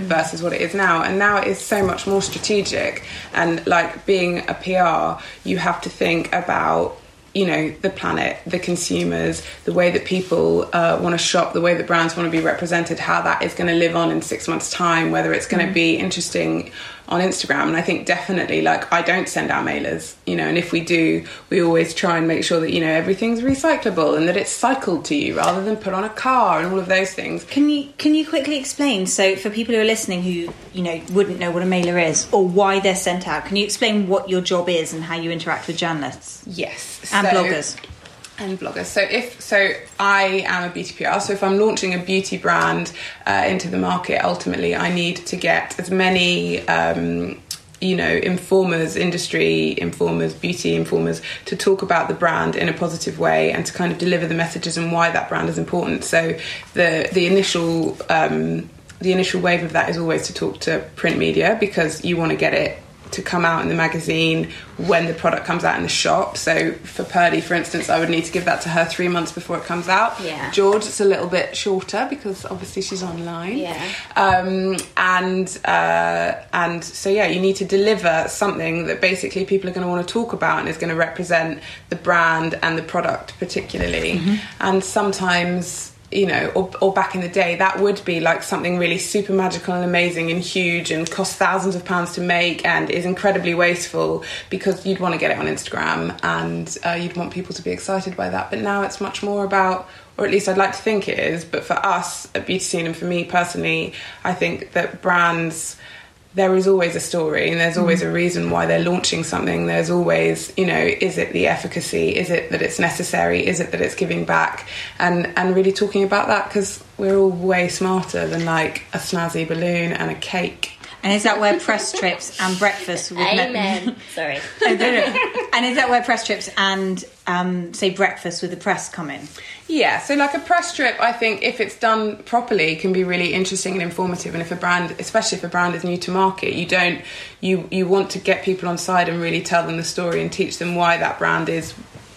versus what it is now. And now it is so much more strategic, and like being a PR, you have to think about, you know, the planet, the consumers, the way that people want to shop, the way that brands want to be represented, how that is going to live on in 6 months' time, whether it's going to be interesting on Instagram. And I think definitely, like, I don't send out mailers, you know, and if we do, we always try and make sure that, you know, everything's recyclable and that it's cycled to you rather than put on a car and all of those things. Can you quickly explain, so for people who are listening who, you know, wouldn't know what a mailer is or why they're sent out, can you explain what your job is and how you interact with journalists? Yes. And bloggers. And bloggers. So I am a beauty PR. So if I'm launching a beauty brand into the market, ultimately I need to get as many, you know, informers, industry informers, beauty informers, to talk about the brand in a positive way and to kind of deliver the messages and why that brand is important. So the initial wave of that is always to talk to print media, because you want to get it to come out in the magazine when the product comes out in the shop. So for Pearly, for instance, I would need to give that to her 3 months before it comes out. Yeah. George, it's a little bit shorter because obviously she's online. Yeah. And so, yeah, you need to deliver something that basically people are going to want to talk about and is going to represent the brand and the product particularly. Mm-hmm. And sometimes, you know, or back in the day, that would be like something really super magical and amazing and huge and costs thousands of pounds to make and is incredibly wasteful because you'd want to get it on Instagram and you'd want people to be excited by that. But now it's much more about, or at least I'd like to think it is, but for us at Beauty Scene and for me personally, I think that brands, there is always a story and there's always a reason why they're launching something. There's always, you know, is it the efficacy? Is it that it's necessary? Is it that it's giving back? And really talking about that, because we're all way smarter than like a snazzy balloon and a cake. And is that where press trips and breakfast with Amen. Sorry. And is that where press trips and, say, breakfast with the press come in? Yeah, so like a press trip, I think, if it's done properly, can be really interesting and informative. And if a brand, especially if a brand is new to market, you want to get people on side and really tell them the story and teach them why that brand is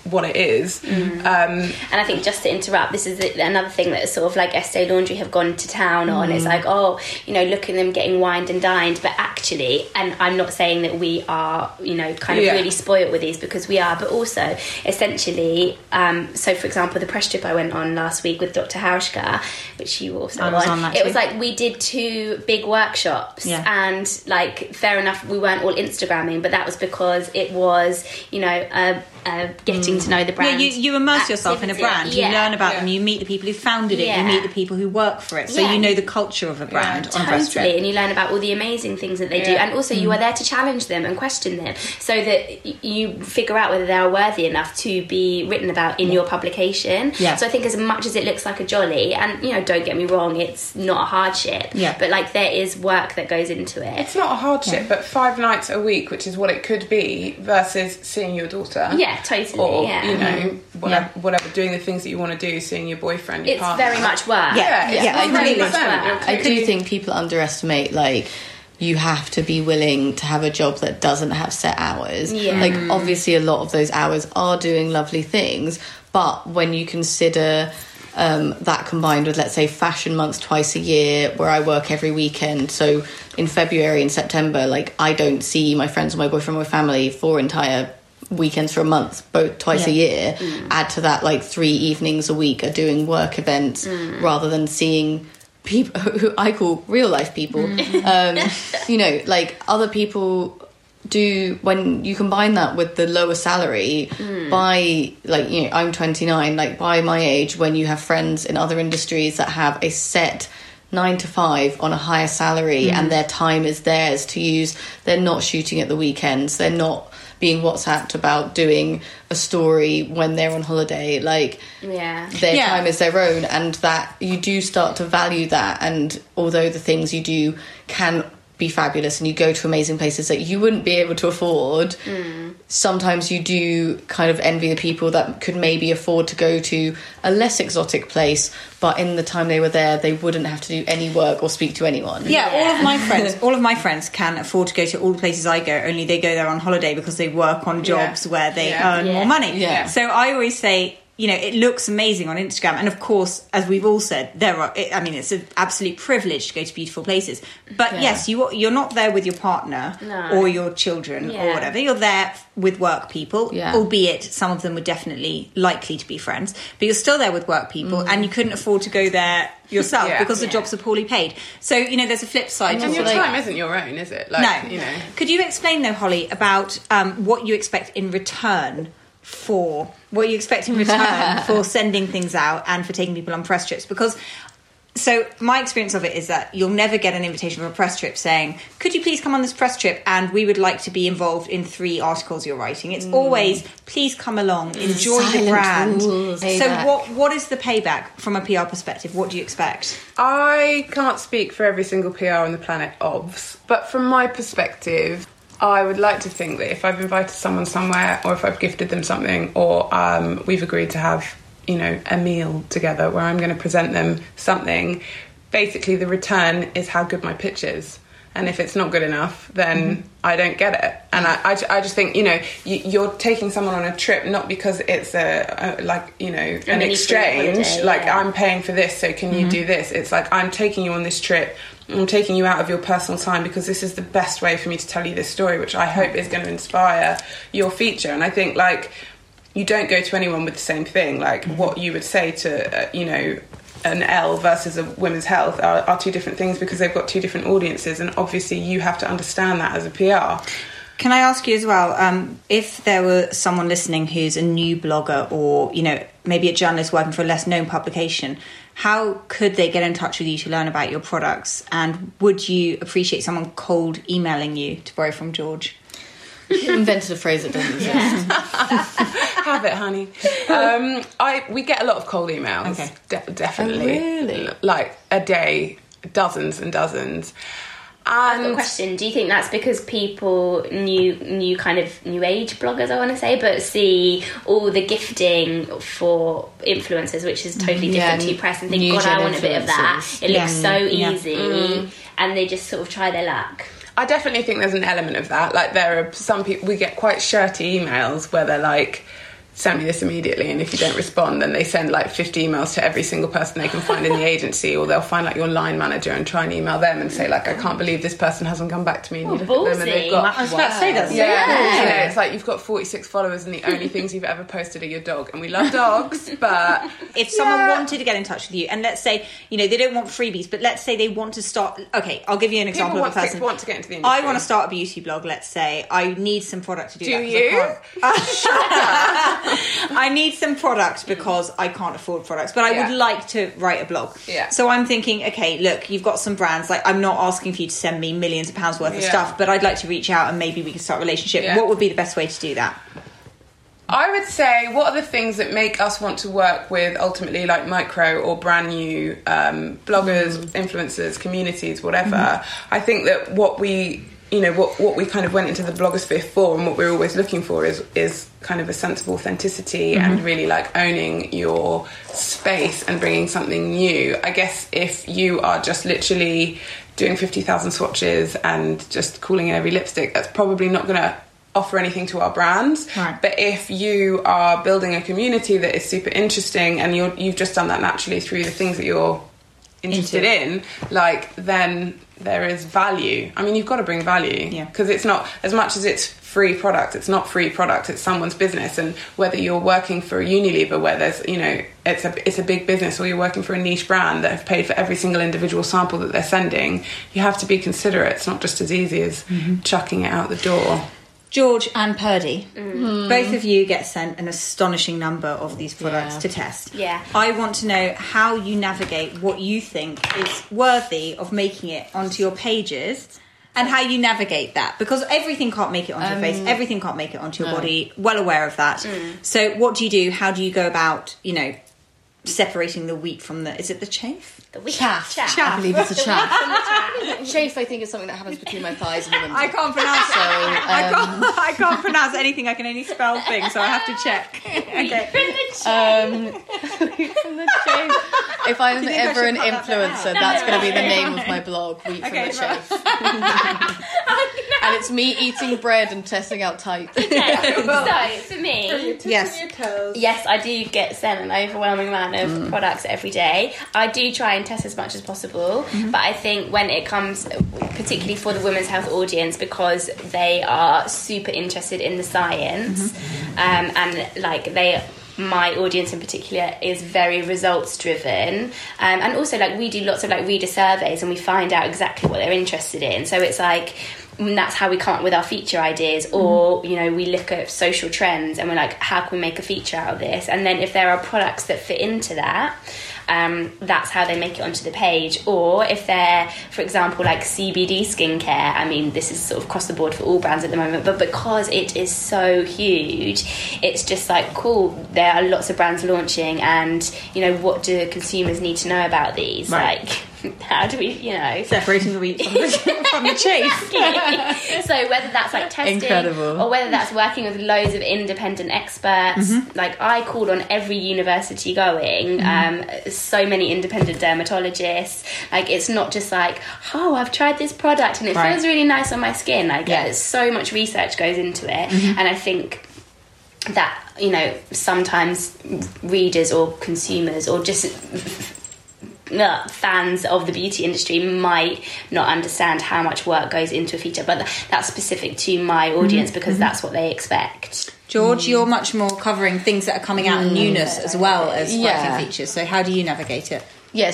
what it is. And I think, just to interrupt, this is another thing that sort of like Estée Laundry have gone to town on. It's like, oh, you know, look at them getting wined and dined, but actually, and I'm not saying that we are, you know, kind of really spoiled with these, because we are, but also essentially, so for example, the press trip I went on last week with Dr Haushka, which you also on it was like we did 2 big workshops, and like, fair enough, we weren't all Instagramming, but that was because it was, you know, getting to know the brand. You immerse yourself in a brand. You learn about them, you meet the people who founded it, you meet the people who work for it, so you know the culture of a brand on a press trip. And you learn about all the amazing things that they do, and also you are there to challenge them and question them, so that you figure out whether they are worthy enough to be written about in your publication. So I think, as much as it looks like a jolly, and, you know, don't get me wrong, it's not a hardship, but like, there is work that goes into it. It's not a hardship, but 5 nights a week, which is what it could be, versus seeing your daughter. Totally. Or, you know, whatever, doing the things that you want to do, seeing your boyfriend, your partner. It's very much work. I do think people underestimate, like, you have to be willing to have a job that doesn't have set hours. Like, obviously, a lot of those hours are doing lovely things, but when you consider that combined with, let's say, fashion months twice a year, where I work every weekend, so in February and September, like, I don't see my friends or my boyfriend or my family for entire weekends for a month, both twice a year. Add to that, like, 3 evenings a week are doing work events, rather than seeing people who I call real life people. You know, like, other people do. When you combine that with the lower salary, by, like, you know, I'm 29, like, by my age, when you have friends in other industries that have a set 9 to 5 on a higher salary, and their time is theirs to use, they're not shooting at the weekends, they're not being WhatsApped about doing a story when they're on holiday, like, their time is their own, and that you do start to value that. And although the things you do can be fabulous and you go to amazing places that you wouldn't be able to afford, sometimes you do kind of envy the people that could maybe afford to go to a less exotic place, but in the time they were there, they wouldn't have to do any work or speak to anyone. All of my friends can afford to go to all the places I go, only they go there on holiday because they work on jobs where they earn more money. So I always say, you know, it looks amazing on Instagram. And of course, as we've all said, it's an absolute privilege to go to beautiful places. But yes, you're not there with your partner or your children or whatever. You're there with work people, albeit some of them were definitely likely to be friends. But you're still there with work people, and you couldn't afford to go there yourself because the jobs are poorly paid. So, you know, there's a flip side. And your time isn't your own, is it? Like, no. You know. Could you explain, though, Holly, about what you expect in return for for sending things out and for taking people on press trips? Because, so my experience of it is that you'll never get an invitation for a press trip saying, could you please come on this press trip, and we would like to be involved in 3 articles you're writing. It's always, please come along, enjoy the brand. So what is the payback from a PR perspective? What do you expect? I can't speak for every single PR on the planet, but from my perspective, I would like to think that if I've invited someone somewhere, or if I've gifted them something, or we've agreed to have, you know, a meal together where I'm going to present them something, basically the return is how good my pitch is. And if it's not good enough, then I don't get it. And I just think, you know, you're taking someone on a trip not because it's a like, you know, an exchange. Like, I'm paying for this, so can you do this? It's like, I'm taking you on this trip. I'm taking you out of your personal time because this is the best way for me to tell you this story, which I hope is going to inspire your feature. And I think, like, you don't go to anyone with the same thing. Like, what you would say to, you know, an L versus a Women's Health are two different things because they've got two different audiences, and obviously you have to understand that as a PR. Can I ask you as well, if there were someone listening who's a new blogger or, you know, maybe a journalist working for a less known publication, how could they get in touch with you to learn about your products? And would you appreciate someone cold emailing you, to borrow from George? You invented a phrase that doesn't exist. Have it, honey. We get a lot of cold emails. Okay. Definitely. Oh, really? Like, a day, dozens and dozens. And I've got a question. Do you think that's because people, new kind of new age bloggers, I want to say, but see all the gifting for influencers, which is totally different to press, and think, God, I want a bit of that. It looks so easy. And they just sort of try their luck. I definitely think there's an element of that. Like, there are some people, we get quite shirty emails where they're like, send me this immediately, and if you don't respond, then they send like 50 emails to every single person they can find in the agency, or they'll find like your line manager and try and email them and say like, I can't believe this person hasn't come back to me. And you look at them and they've got, I was about to say that. Yeah. You know, it's like, you've got 46 followers and the only things you've ever posted are your dog, and we love dogs, but if someone wanted to get in touch with you, and let's say, you know, they don't want freebies, but let's say they want to start, okay, I'll give you an example of a person. Want to get into the industry. I want to start a beauty blog, let's say. I need some product to do that. Do you? Shut up. I need some products because I can't afford products, but I would like to write a blog. Yeah. So I'm thinking, okay, look, you've got some brands. Like, I'm not asking for you to send me millions of pounds worth of stuff, but I'd like to reach out and maybe we can start a relationship. Yeah. What would be the best way to do that? I would say, what are the things that make us want to work with ultimately like micro or brand new bloggers, influencers, communities, whatever? I think that what we... you know, what we kind of went into the blogosphere for, and what we're always looking for is kind of a sense of authenticity and really like owning your space and bringing something new. I guess if you are just literally doing 50,000 swatches and just calling in every lipstick, that's probably not going to offer anything to our brands. Right. But if you are building a community that is super interesting, and you've just done that naturally through the things that you're interested in, like, then there is value. I mean, you've got to bring value, because it's not, as much as it's free product, it's not free product, it's someone's business. And whether you're working for a Unilever, where there's, you know, it's a big business, or you're working for a niche brand that have paid for every single individual sample that they're sending, you have to be considerate. It's not just as easy as chucking it out the door. George and Purdy, both of you get sent an astonishing number of these products to test. Yeah. I want to know how you navigate what you think is worthy of making it onto your pages, and how you navigate that, because everything can't make it onto your face, everything can't make it onto your body, well aware of that. So what do you do? How do you go about, you know, separating the wheat from the... Is it the chaff? The wheat. Chaff. I believe it's a chaff. Chaff, I think, is something that happens between my thighs and the... I can't pronounce it. So, I can't pronounce anything. I can only spell things, so I have to check. Okay. Wheat from the chaff. If I'm ever an influencer, that's going to be the name of my blog, Wheat from the Chaff. And it's me eating bread and testing out type. Okay. Well, so, for me... From your tips and your toes. Yes, I do get sent an overwhelming amount of products every day. I do try and test as much as possible, but I think when it comes, particularly for the Women's Health audience, because they are super interested in the science, and like my audience in particular is very results driven, and also like we do lots of like reader surveys, and we find out exactly what they're interested in. So it's like, and that's how we come up with our feature ideas, or, you know, we look at social trends and we're like, how can we make a feature out of this? And then if there are products that fit into that, that's how they make it onto the page. Or if they're, for example, like CBD skincare, I mean, this is sort of across the board for all brands at the moment, but because it is so huge, it's just like, cool, there are lots of brands launching, and, you know, what do consumers need to know about these? Right. Like... how do we, you know... Separating the wheat from the chaff. So whether that's like testing Incredible. Or whether that's working with loads of independent experts, mm-hmm. like I called on every university going, mm-hmm. So many independent dermatologists. Like it's not just like, oh, I've tried this product and it feels really nice on my skin. Like there's so much research goes into it. Mm-hmm. And I think that, you know, sometimes readers or consumers or just... fans of the beauty industry might not understand how much work goes into a feature, but that's specific to my audience because that's what they expect. George, you're much more covering things that are coming out in newness as well as working features, so how do you navigate it?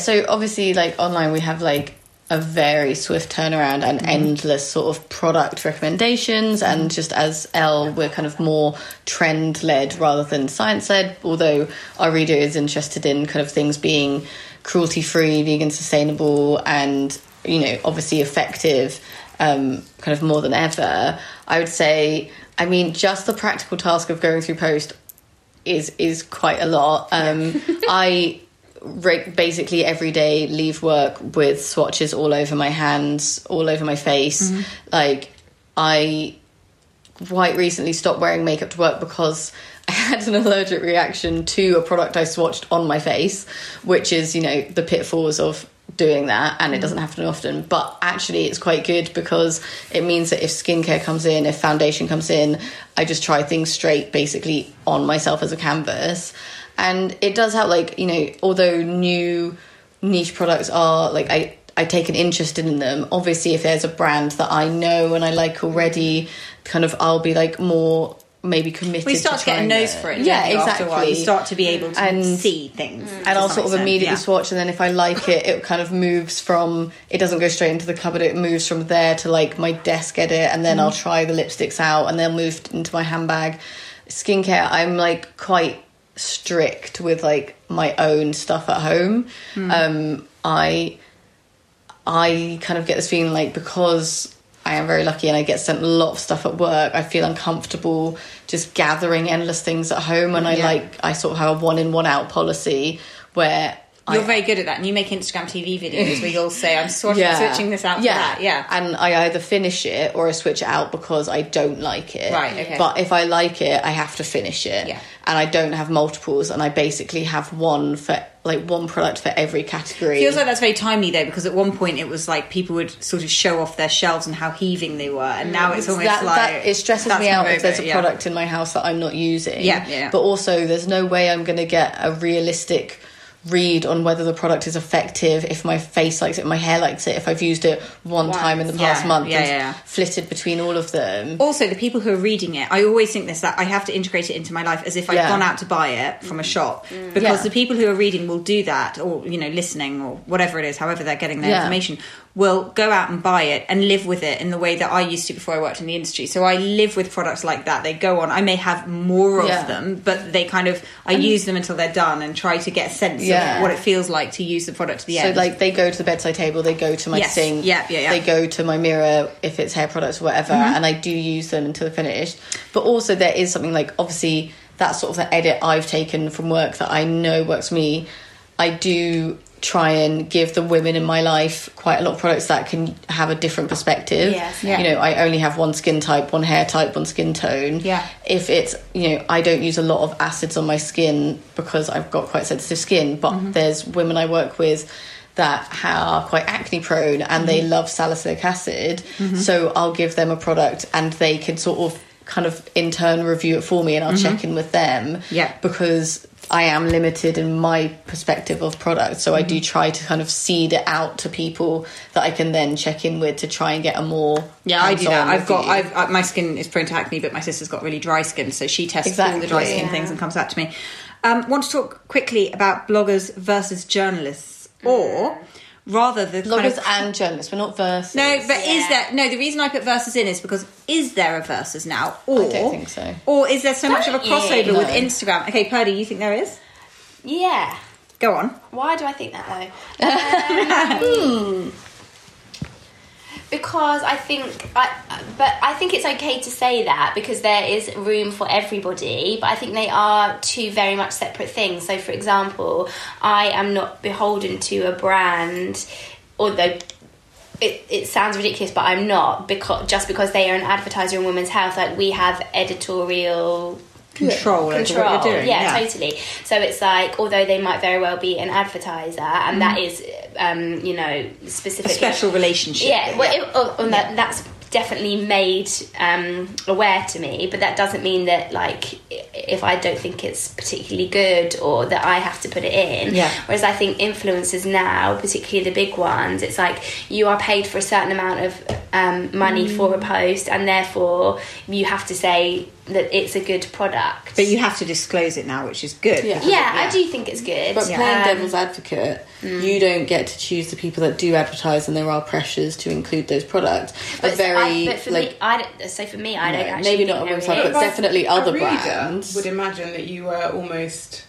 So obviously, like, online we have like a very swift turnaround and endless sort of product recommendations, and just as Elle, we're kind of more trend led rather than science led, although our reader is interested in kind of things being cruelty free, vegan, sustainable, and, you know, obviously effective, kind of more than ever. I would say, I mean, just the practical task of going through post is quite a lot. I basically every day leave work with swatches all over my hands, all over my face. Like, I quite recently stopped wearing makeup to work because I had an allergic reaction to a product I swatched on my face, which is, you know, the pitfalls of doing that, and it doesn't happen often, but actually it's quite good because it means that if skincare comes in, if foundation comes in, I just try things straight basically on myself as a canvas. And it does help, like, you know, although new niche products are, like, I take an interest in them. Obviously, if there's a brand that I know and I like already, kind of I'll be, like, more maybe committed to We start to get a nose for it. Yeah, exactly. After a while, you start to be able to see things. And I'll sort of immediately swatch, and then if I like it, it kind of moves from... It doesn't go straight into the cupboard. It moves from there to, like, my desk edit, and then I'll try the lipsticks out, and then move into my handbag. Skincare, I'm, like, quite... strict with like my own stuff at home. I kind of get this feeling like, because I am very lucky and I get sent a lot of stuff at work, I feel uncomfortable just gathering endless things at home, and I sort of have a one in one out policy where you're very good at that, and you make Instagram TV videos where you'll say, I'm sort of switching this out for that. Yeah. And I either finish it or I switch it out because I don't like it. Right, okay. But if I like it, I have to finish it. Yeah. And I don't have multiples, and I basically have one for, like, one product for every category. Feels like that's very timely, though, because at one point it was like people would sort of show off their shelves and how heaving they were, and now it's almost it stresses me out if there's a product in my house that I'm not using. Yeah. But also, there's no way I'm going to get a realistic... read on whether the product is effective if my face likes it, my hair likes it, if I've used it once time in the past month and flitted between all of them. Also, the people who are reading it, I always think this, that I have to integrate it into my life as if I've gone out to buy it from a shop, because the people who are reading will do that, or, you know, listening or whatever it is, however they're getting their information, will go out and buy it and live with it in the way that I used to before I worked in the industry. So I live with products like that. They go on. I may have more of them, but they kind of... I use them until they're done and try to get a sense of what it feels like to use the product to the end. So, like, they go to the bedside table, they go to my sink, they go to my mirror if it's hair products or whatever, and I do use them until they're finished. But also there is something, like, obviously, that's sort of the edit I've taken from work that I know works for me. I do... try and give the women in my life quite a lot of products that can have a different perspective. You know, I only have one skin type, one hair type, one skin tone. If it's, you know, I don't use a lot of acids on my skin because I've got quite sensitive skin, but there's women I work with that are quite acne prone, and they love salicylic acid, so I'll give them a product and they can sort of kind of in turn review it for me, and I'll check in with them, because I am limited in my perspective of products, so I do try to kind of seed it out to people that I can then check in with to try and get a more I do that. I've got my skin is prone to acne, but my sister's got really dry skin, so she tests all the dry skin things and comes back to me. Want to talk quickly about bloggers versus journalists, or rather the bloggers kind of... and journalists. We're not versus. No, but is there... No, the reason I put versus in is because is there a versus now? Or, I don't think so. Or is there so much of a crossover with Instagram? Okay, Purdy, you think there is? Yeah. Go on. Why do I think that, though? Because I think... I think it's okay to say that because there is room for everybody, but I think they are two very much separate things. So, for example, I am not beholden to a brand although it sounds ridiculous, but I'm not, because they are an advertiser in Women's Health, like we have editorial control over what you're doing. Yeah, totally. So it's like, although they might very well be an advertiser, and that is, specific, a special relationship. Yeah, well, that's definitely made aware to me, but that doesn't mean that, like, if I don't think it's particularly good or that I have to put it in. Yeah. Whereas I think influencers now, particularly the big ones, it's like you are paid for a certain amount of money for a post, and therefore you have to say that it's a good product. But you have to disclose it now, which is good. Yeah, I do think it's good. But playing devil's advocate, you don't get to choose the people that do advertise, and there are pressures to include those products. But for me, I don't actually think, maybe not a website, but definitely other brands. Would imagine that you were almost...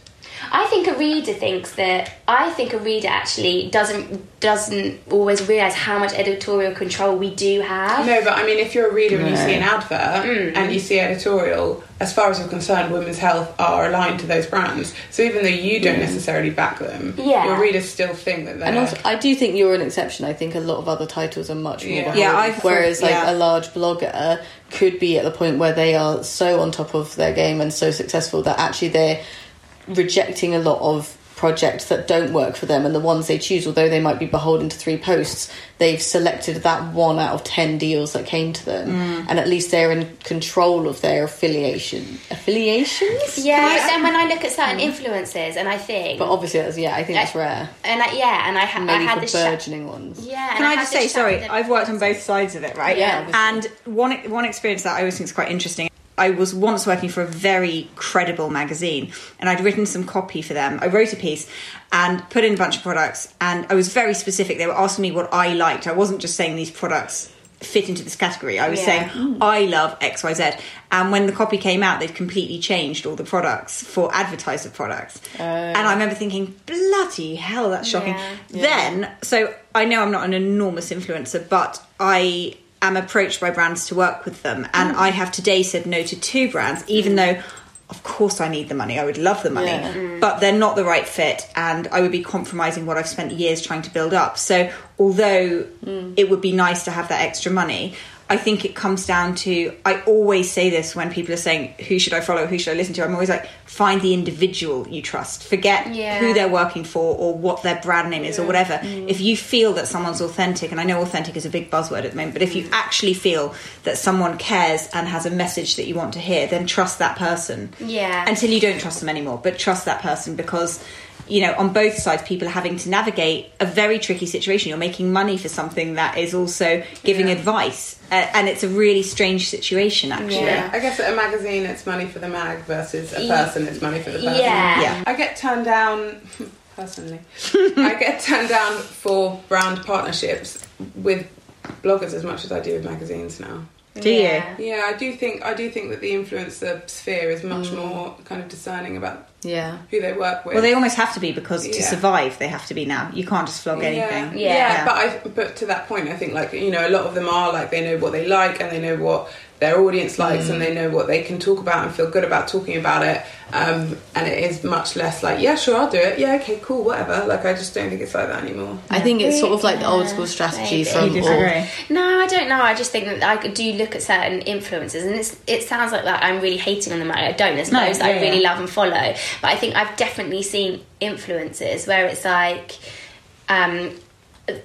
I think a reader thinks that... I think a reader actually doesn't always realise how much editorial control we do have. No, but I mean, if you're a reader and you see an advert and you see editorial, as far as you're concerned, Women's Health are aligned to those brands. So even though you don't necessarily back them, your readers still think that they're... And also, I do think you're an exception. I think a lot of other titles are much more behind. Whereas a large blogger could be at the point where they are so on top of their game and so successful that actually they're rejecting a lot of projects that don't work for them, and the ones they choose, although they might be beholden to 3 posts, they've selected that one out of 10 deals that came to them, and at least they're in control of their affiliations. Yeah, but then when I look at certain influencers, and I think, but obviously I think that's rare, and I had the burgeoning ones. Yeah, can I just say, sorry, I've worked on both sides of it, right? Yeah, obviously. And one experience that I always think is quite interesting. I was once working for a very credible magazine, and I'd written some copy for them. I wrote a piece and put in a bunch of products, and I was very specific. They were asking me what I liked. I wasn't just saying these products fit into this category. I was saying, I love XYZ. And when the copy came out, they'd completely changed all the products for advertiser products. And I remember thinking, bloody hell, that's shocking. Yeah. Then, so I know I'm not an enormous influencer, but I... am approached by brands to work with them, and I have today said no to 2 brands, even though of course I need the money, I would love the money, but they're not the right fit, and I would be compromising what I've spent years trying to build up. So although it would be nice to have that extra money, I think it comes down to, I always say this when people are saying, who should I follow, who should I listen to? I'm always like, find the individual you trust. Forget who they're working for or what their brand name is or whatever. If you feel that someone's authentic, and I know authentic is a big buzzword at the moment, but if you actually feel that someone cares and has a message that you want to hear, then trust that person. Yeah. Until you don't trust them anymore, but trust that person, because... you know, on both sides, people are having to navigate a very tricky situation. You're making money for something that is also giving advice. And it's a really strange situation, actually. Yeah. I guess at a magazine, it's money for the mag, versus a person, it's money for the person. Yeah. I get turned down, personally, I get turned down for brand partnerships with bloggers as much as I do with magazines now. Do you? Yeah, I do think that the influencer sphere is much more kind of discerning about who they work with. Well, they almost have to be, because to survive, they have to be now. You can't just flog anything. But to that point, I think, like, you know, a lot of them are like, they know what they like, and they know what their audience likes, and they know what they can talk about and feel good about talking about it. And it is much less like, yeah, sure, I'll do it. Yeah, okay, cool, whatever. Like, I just don't think it's like that anymore. I think it's sort of like the old school strategy. From you disagree? No, I don't know. I just think that I do look at certain influencers, and it sounds like that I'm really hating on them. I don't. There's those I really love and follow, but I think I've definitely seen influencers where it's like,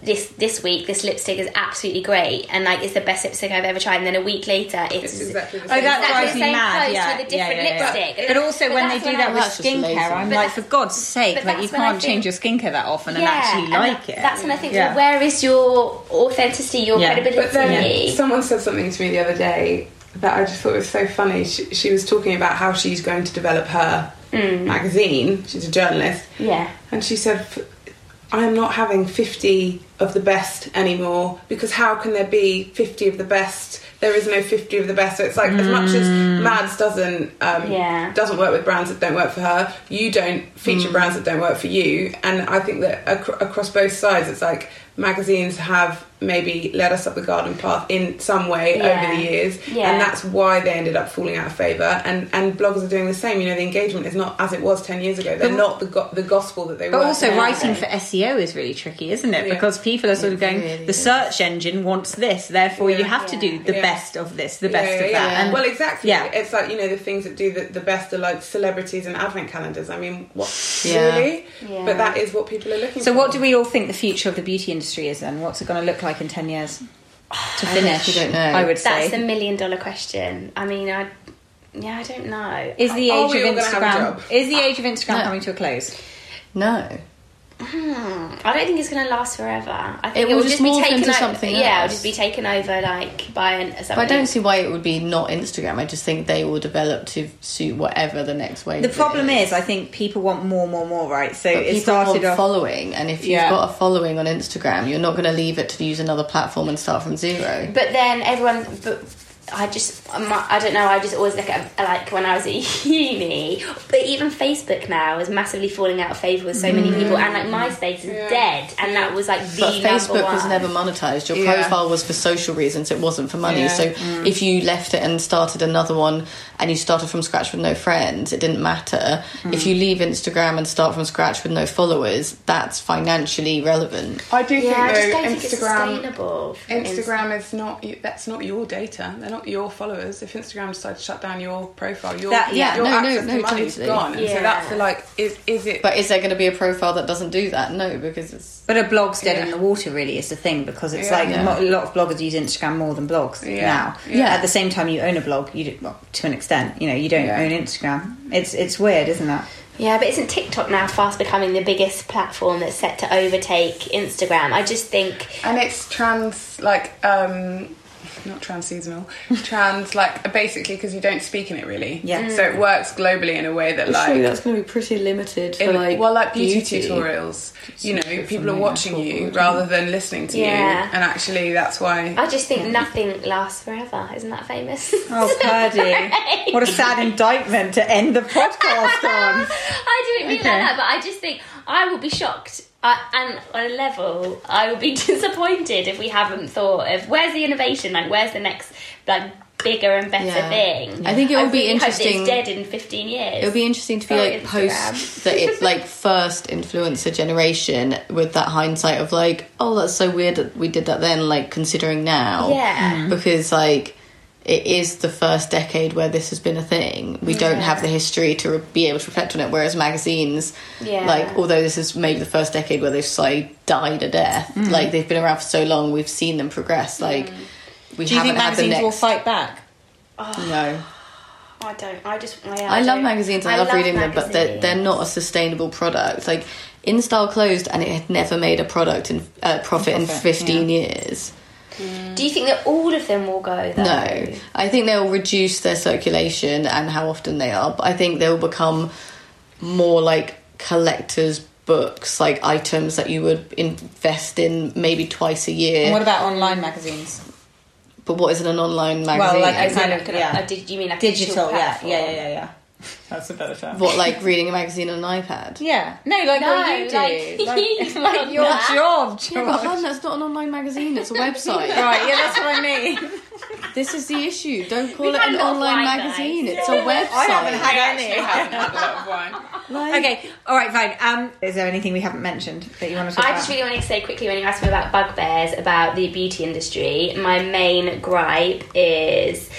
this week this lipstick is absolutely great, and like it's the best lipstick I've ever tried, and then a week later it's exactly the same. Oh, that drives me mad. With a different lipstick. But also but when they do that with skincare, I'm like, for God's sake, like, you can't change your skincare that often and actually like it. That's when I think, well, where is your authenticity, your credibility? But then someone said something to me the other day that I just thought was so funny. She was talking about how she's going to develop her magazine. She's a journalist. Yeah. And she said, I'm not having 50 of the best anymore, because how can there be 50 of the best? There is no 50 of the best. So it's like, as much as Mads doesn't work with brands that don't work for her, you don't feature brands that don't work for you. And I think that across both sides, it's like, magazines have maybe led us up the garden path in some way over the years, and that's why they ended up falling out of favour, and bloggers are doing the same. You know, the engagement is not as it was 10 years ago. They're not the gospel that they were. But also, writing for SEO is really tricky, isn't it? Because people key for that sort of going, really the search engine wants this, therefore you have to do the best of this, the best of that. And well, exactly. Yeah. It's like, you know, the things that do the best are like celebrities and advent calendars. I mean, what? Really? Yeah. But that is what people are looking for. So what do we all think the future of the beauty industry is then? What's it going to look like in 10 years? To finish, I don't know. I would say. That's $1 million question. I mean, I don't know. Is the age of Instagram coming to a close? No. I don't think it's going to last forever. I think it will just be taken over. Something else. Yeah, it'll just be taken over like by something. But I don't see why it would be not Instagram. I just think they will develop to suit whatever the next wave. The problem is, I think people want more, right? So but it started off following, and if you've got a following on Instagram, you're not going to leave it to use another platform and start from zero. But then everyone. I don't know, I just always look at, like, when I was at uni, but even Facebook now is massively falling out of favour with so many people, and, like, MySpace is dead, and that was, like, but Facebook was never monetised. Your profile was for social reasons, it wasn't for money, so if you left it and started another one, and you started from scratch with no friends, it didn't matter. If you leave Instagram and start from scratch with no followers, that's financially relevant. I do think, though, Instagram is not, that's not your data, they're not your followers. If Instagram decides to shut down your profile, your access to money is gone, and so that's the, like, is it, but is there going to be a profile that doesn't do that? No, because it's, but a blog's dead in the water, really, is the thing, because it's a lot of bloggers use Instagram more than blogs now. At the same time, you own a blog, you do, well, to an extent, you know, you don't own Instagram. It's weird, isn't that? Yeah, but isn't TikTok now fast becoming the biggest platform that's set to overtake Instagram? I just think, and it's not trans-seasonal. Trans, like, basically, because you don't speak in it, really. Yeah. So it works globally in a way that, like... Surely that's going to be pretty limited for, like... Well, like, beauty tutorials. You know, people are watching you rather than listening to you. And actually, that's why... I just think nothing lasts forever. Isn't that famous? Oh, Purdy. What a sad indictment to end the podcast on. I didn't mean like that, but I just think I will be shocked... and on a level, I would be disappointed if we haven't thought of where's the innovation, like where's the next, like, bigger and better thing. I think it would be interesting. It's dead in 15 years. It would be interesting to be like post that, it's like first influencer generation with that hindsight of like, oh, that's so weird that we did that then. Like considering now, because like. It is the first decade where this has been a thing. We don't have the history to be able to reflect on it, whereas magazines, like, although this is maybe the first decade where they've slightly died a death, like, they've been around for so long, we've seen them progress. Like, we do you haven't think magazines had the next... will fight back? Oh. No. I don't. I love magazines. I love reading magazines. Them, but they're not a sustainable product. Like, InStyle closed, and it had never made a profit in 15 years. Do you think that all of them will go, though? No. I think they'll reduce their circulation and how often they are. But I think they'll become more like collectors' books, like items that you would invest in maybe twice a year. And what about online magazines? But what is an online magazine? Well, like, you mean like digital platform? Yeah. That's a better term. What, like reading a magazine on an iPad? Yeah. No, what you do. Like your job, George. Yeah, but hon, that's not an online magazine, it's a website. Right, yeah, that's what I mean. This is the issue. Don't call it an online magazine, it's a website. I haven't had any. I haven't had a lot of wine. Okay, all right, fine. Is there anything we haven't mentioned that you want to talk about? I just really wanted to say quickly, when you asked me about bugbears about the beauty industry, my main gripe is...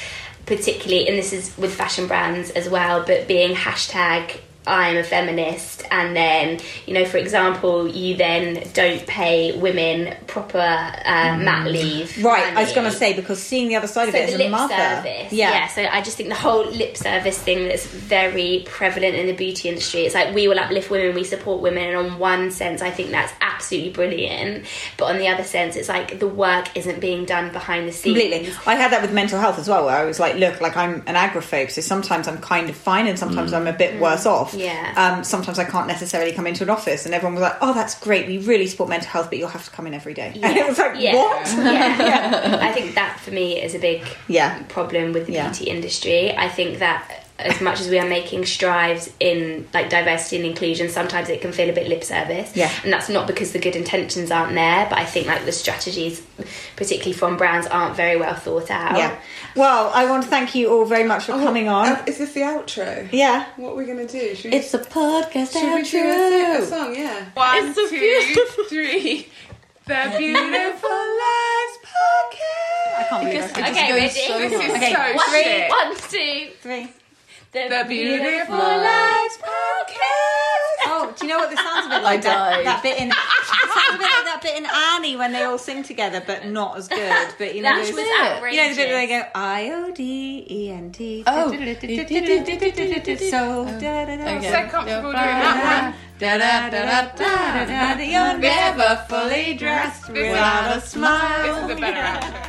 particularly, and this is with fashion brands as well, but being hashtag I'm a feminist, and then, you know, for example, you then don't pay women proper mat leave. Right, money. I was going to say, because seeing the other side of it as a mother. Service, yeah, so I just think the whole lip service thing that's very prevalent in the beauty industry, it's like, we will uplift women, we support women, and on one sense, I think that's absolutely brilliant, but on the other sense, it's like, the work isn't being done behind the scenes. Completely. I had that with mental health as well, where I was like, look, like, I'm an agoraphobe, so sometimes I'm kind of fine, and sometimes I'm a bit worse off. Yeah. Sometimes I can't necessarily come into an office, and everyone was like, "Oh, that's great. We really support mental health, but you'll have to come in every day." Yeah. And it was like, "What?" Yeah. I think that for me is a big problem with the beauty industry. I think that as much as we are making strides in like diversity and inclusion, sometimes it can feel a bit lip service. Yeah. And that's not because the good intentions aren't there, but I think like the strategies, particularly from brands, aren't very well thought out. Yeah. Well, I want to thank you all very much for coming on. Is this the outro? Yeah. What are we going to do? It's a podcast outro. Should we do a song? Yeah. One, two, three. their beautiful lives podcast. I can't believe Okay, ready? One, two, three. The Beautiful Lives podcast. Oh, do you know what this sounds a bit like? That bit in Annie when they all sing together, but not as good. But you know, that was outrageous. You know the bit where they go IODENT. So comfortable doing that one. You're never fully dressed without a smile. This is a better answer.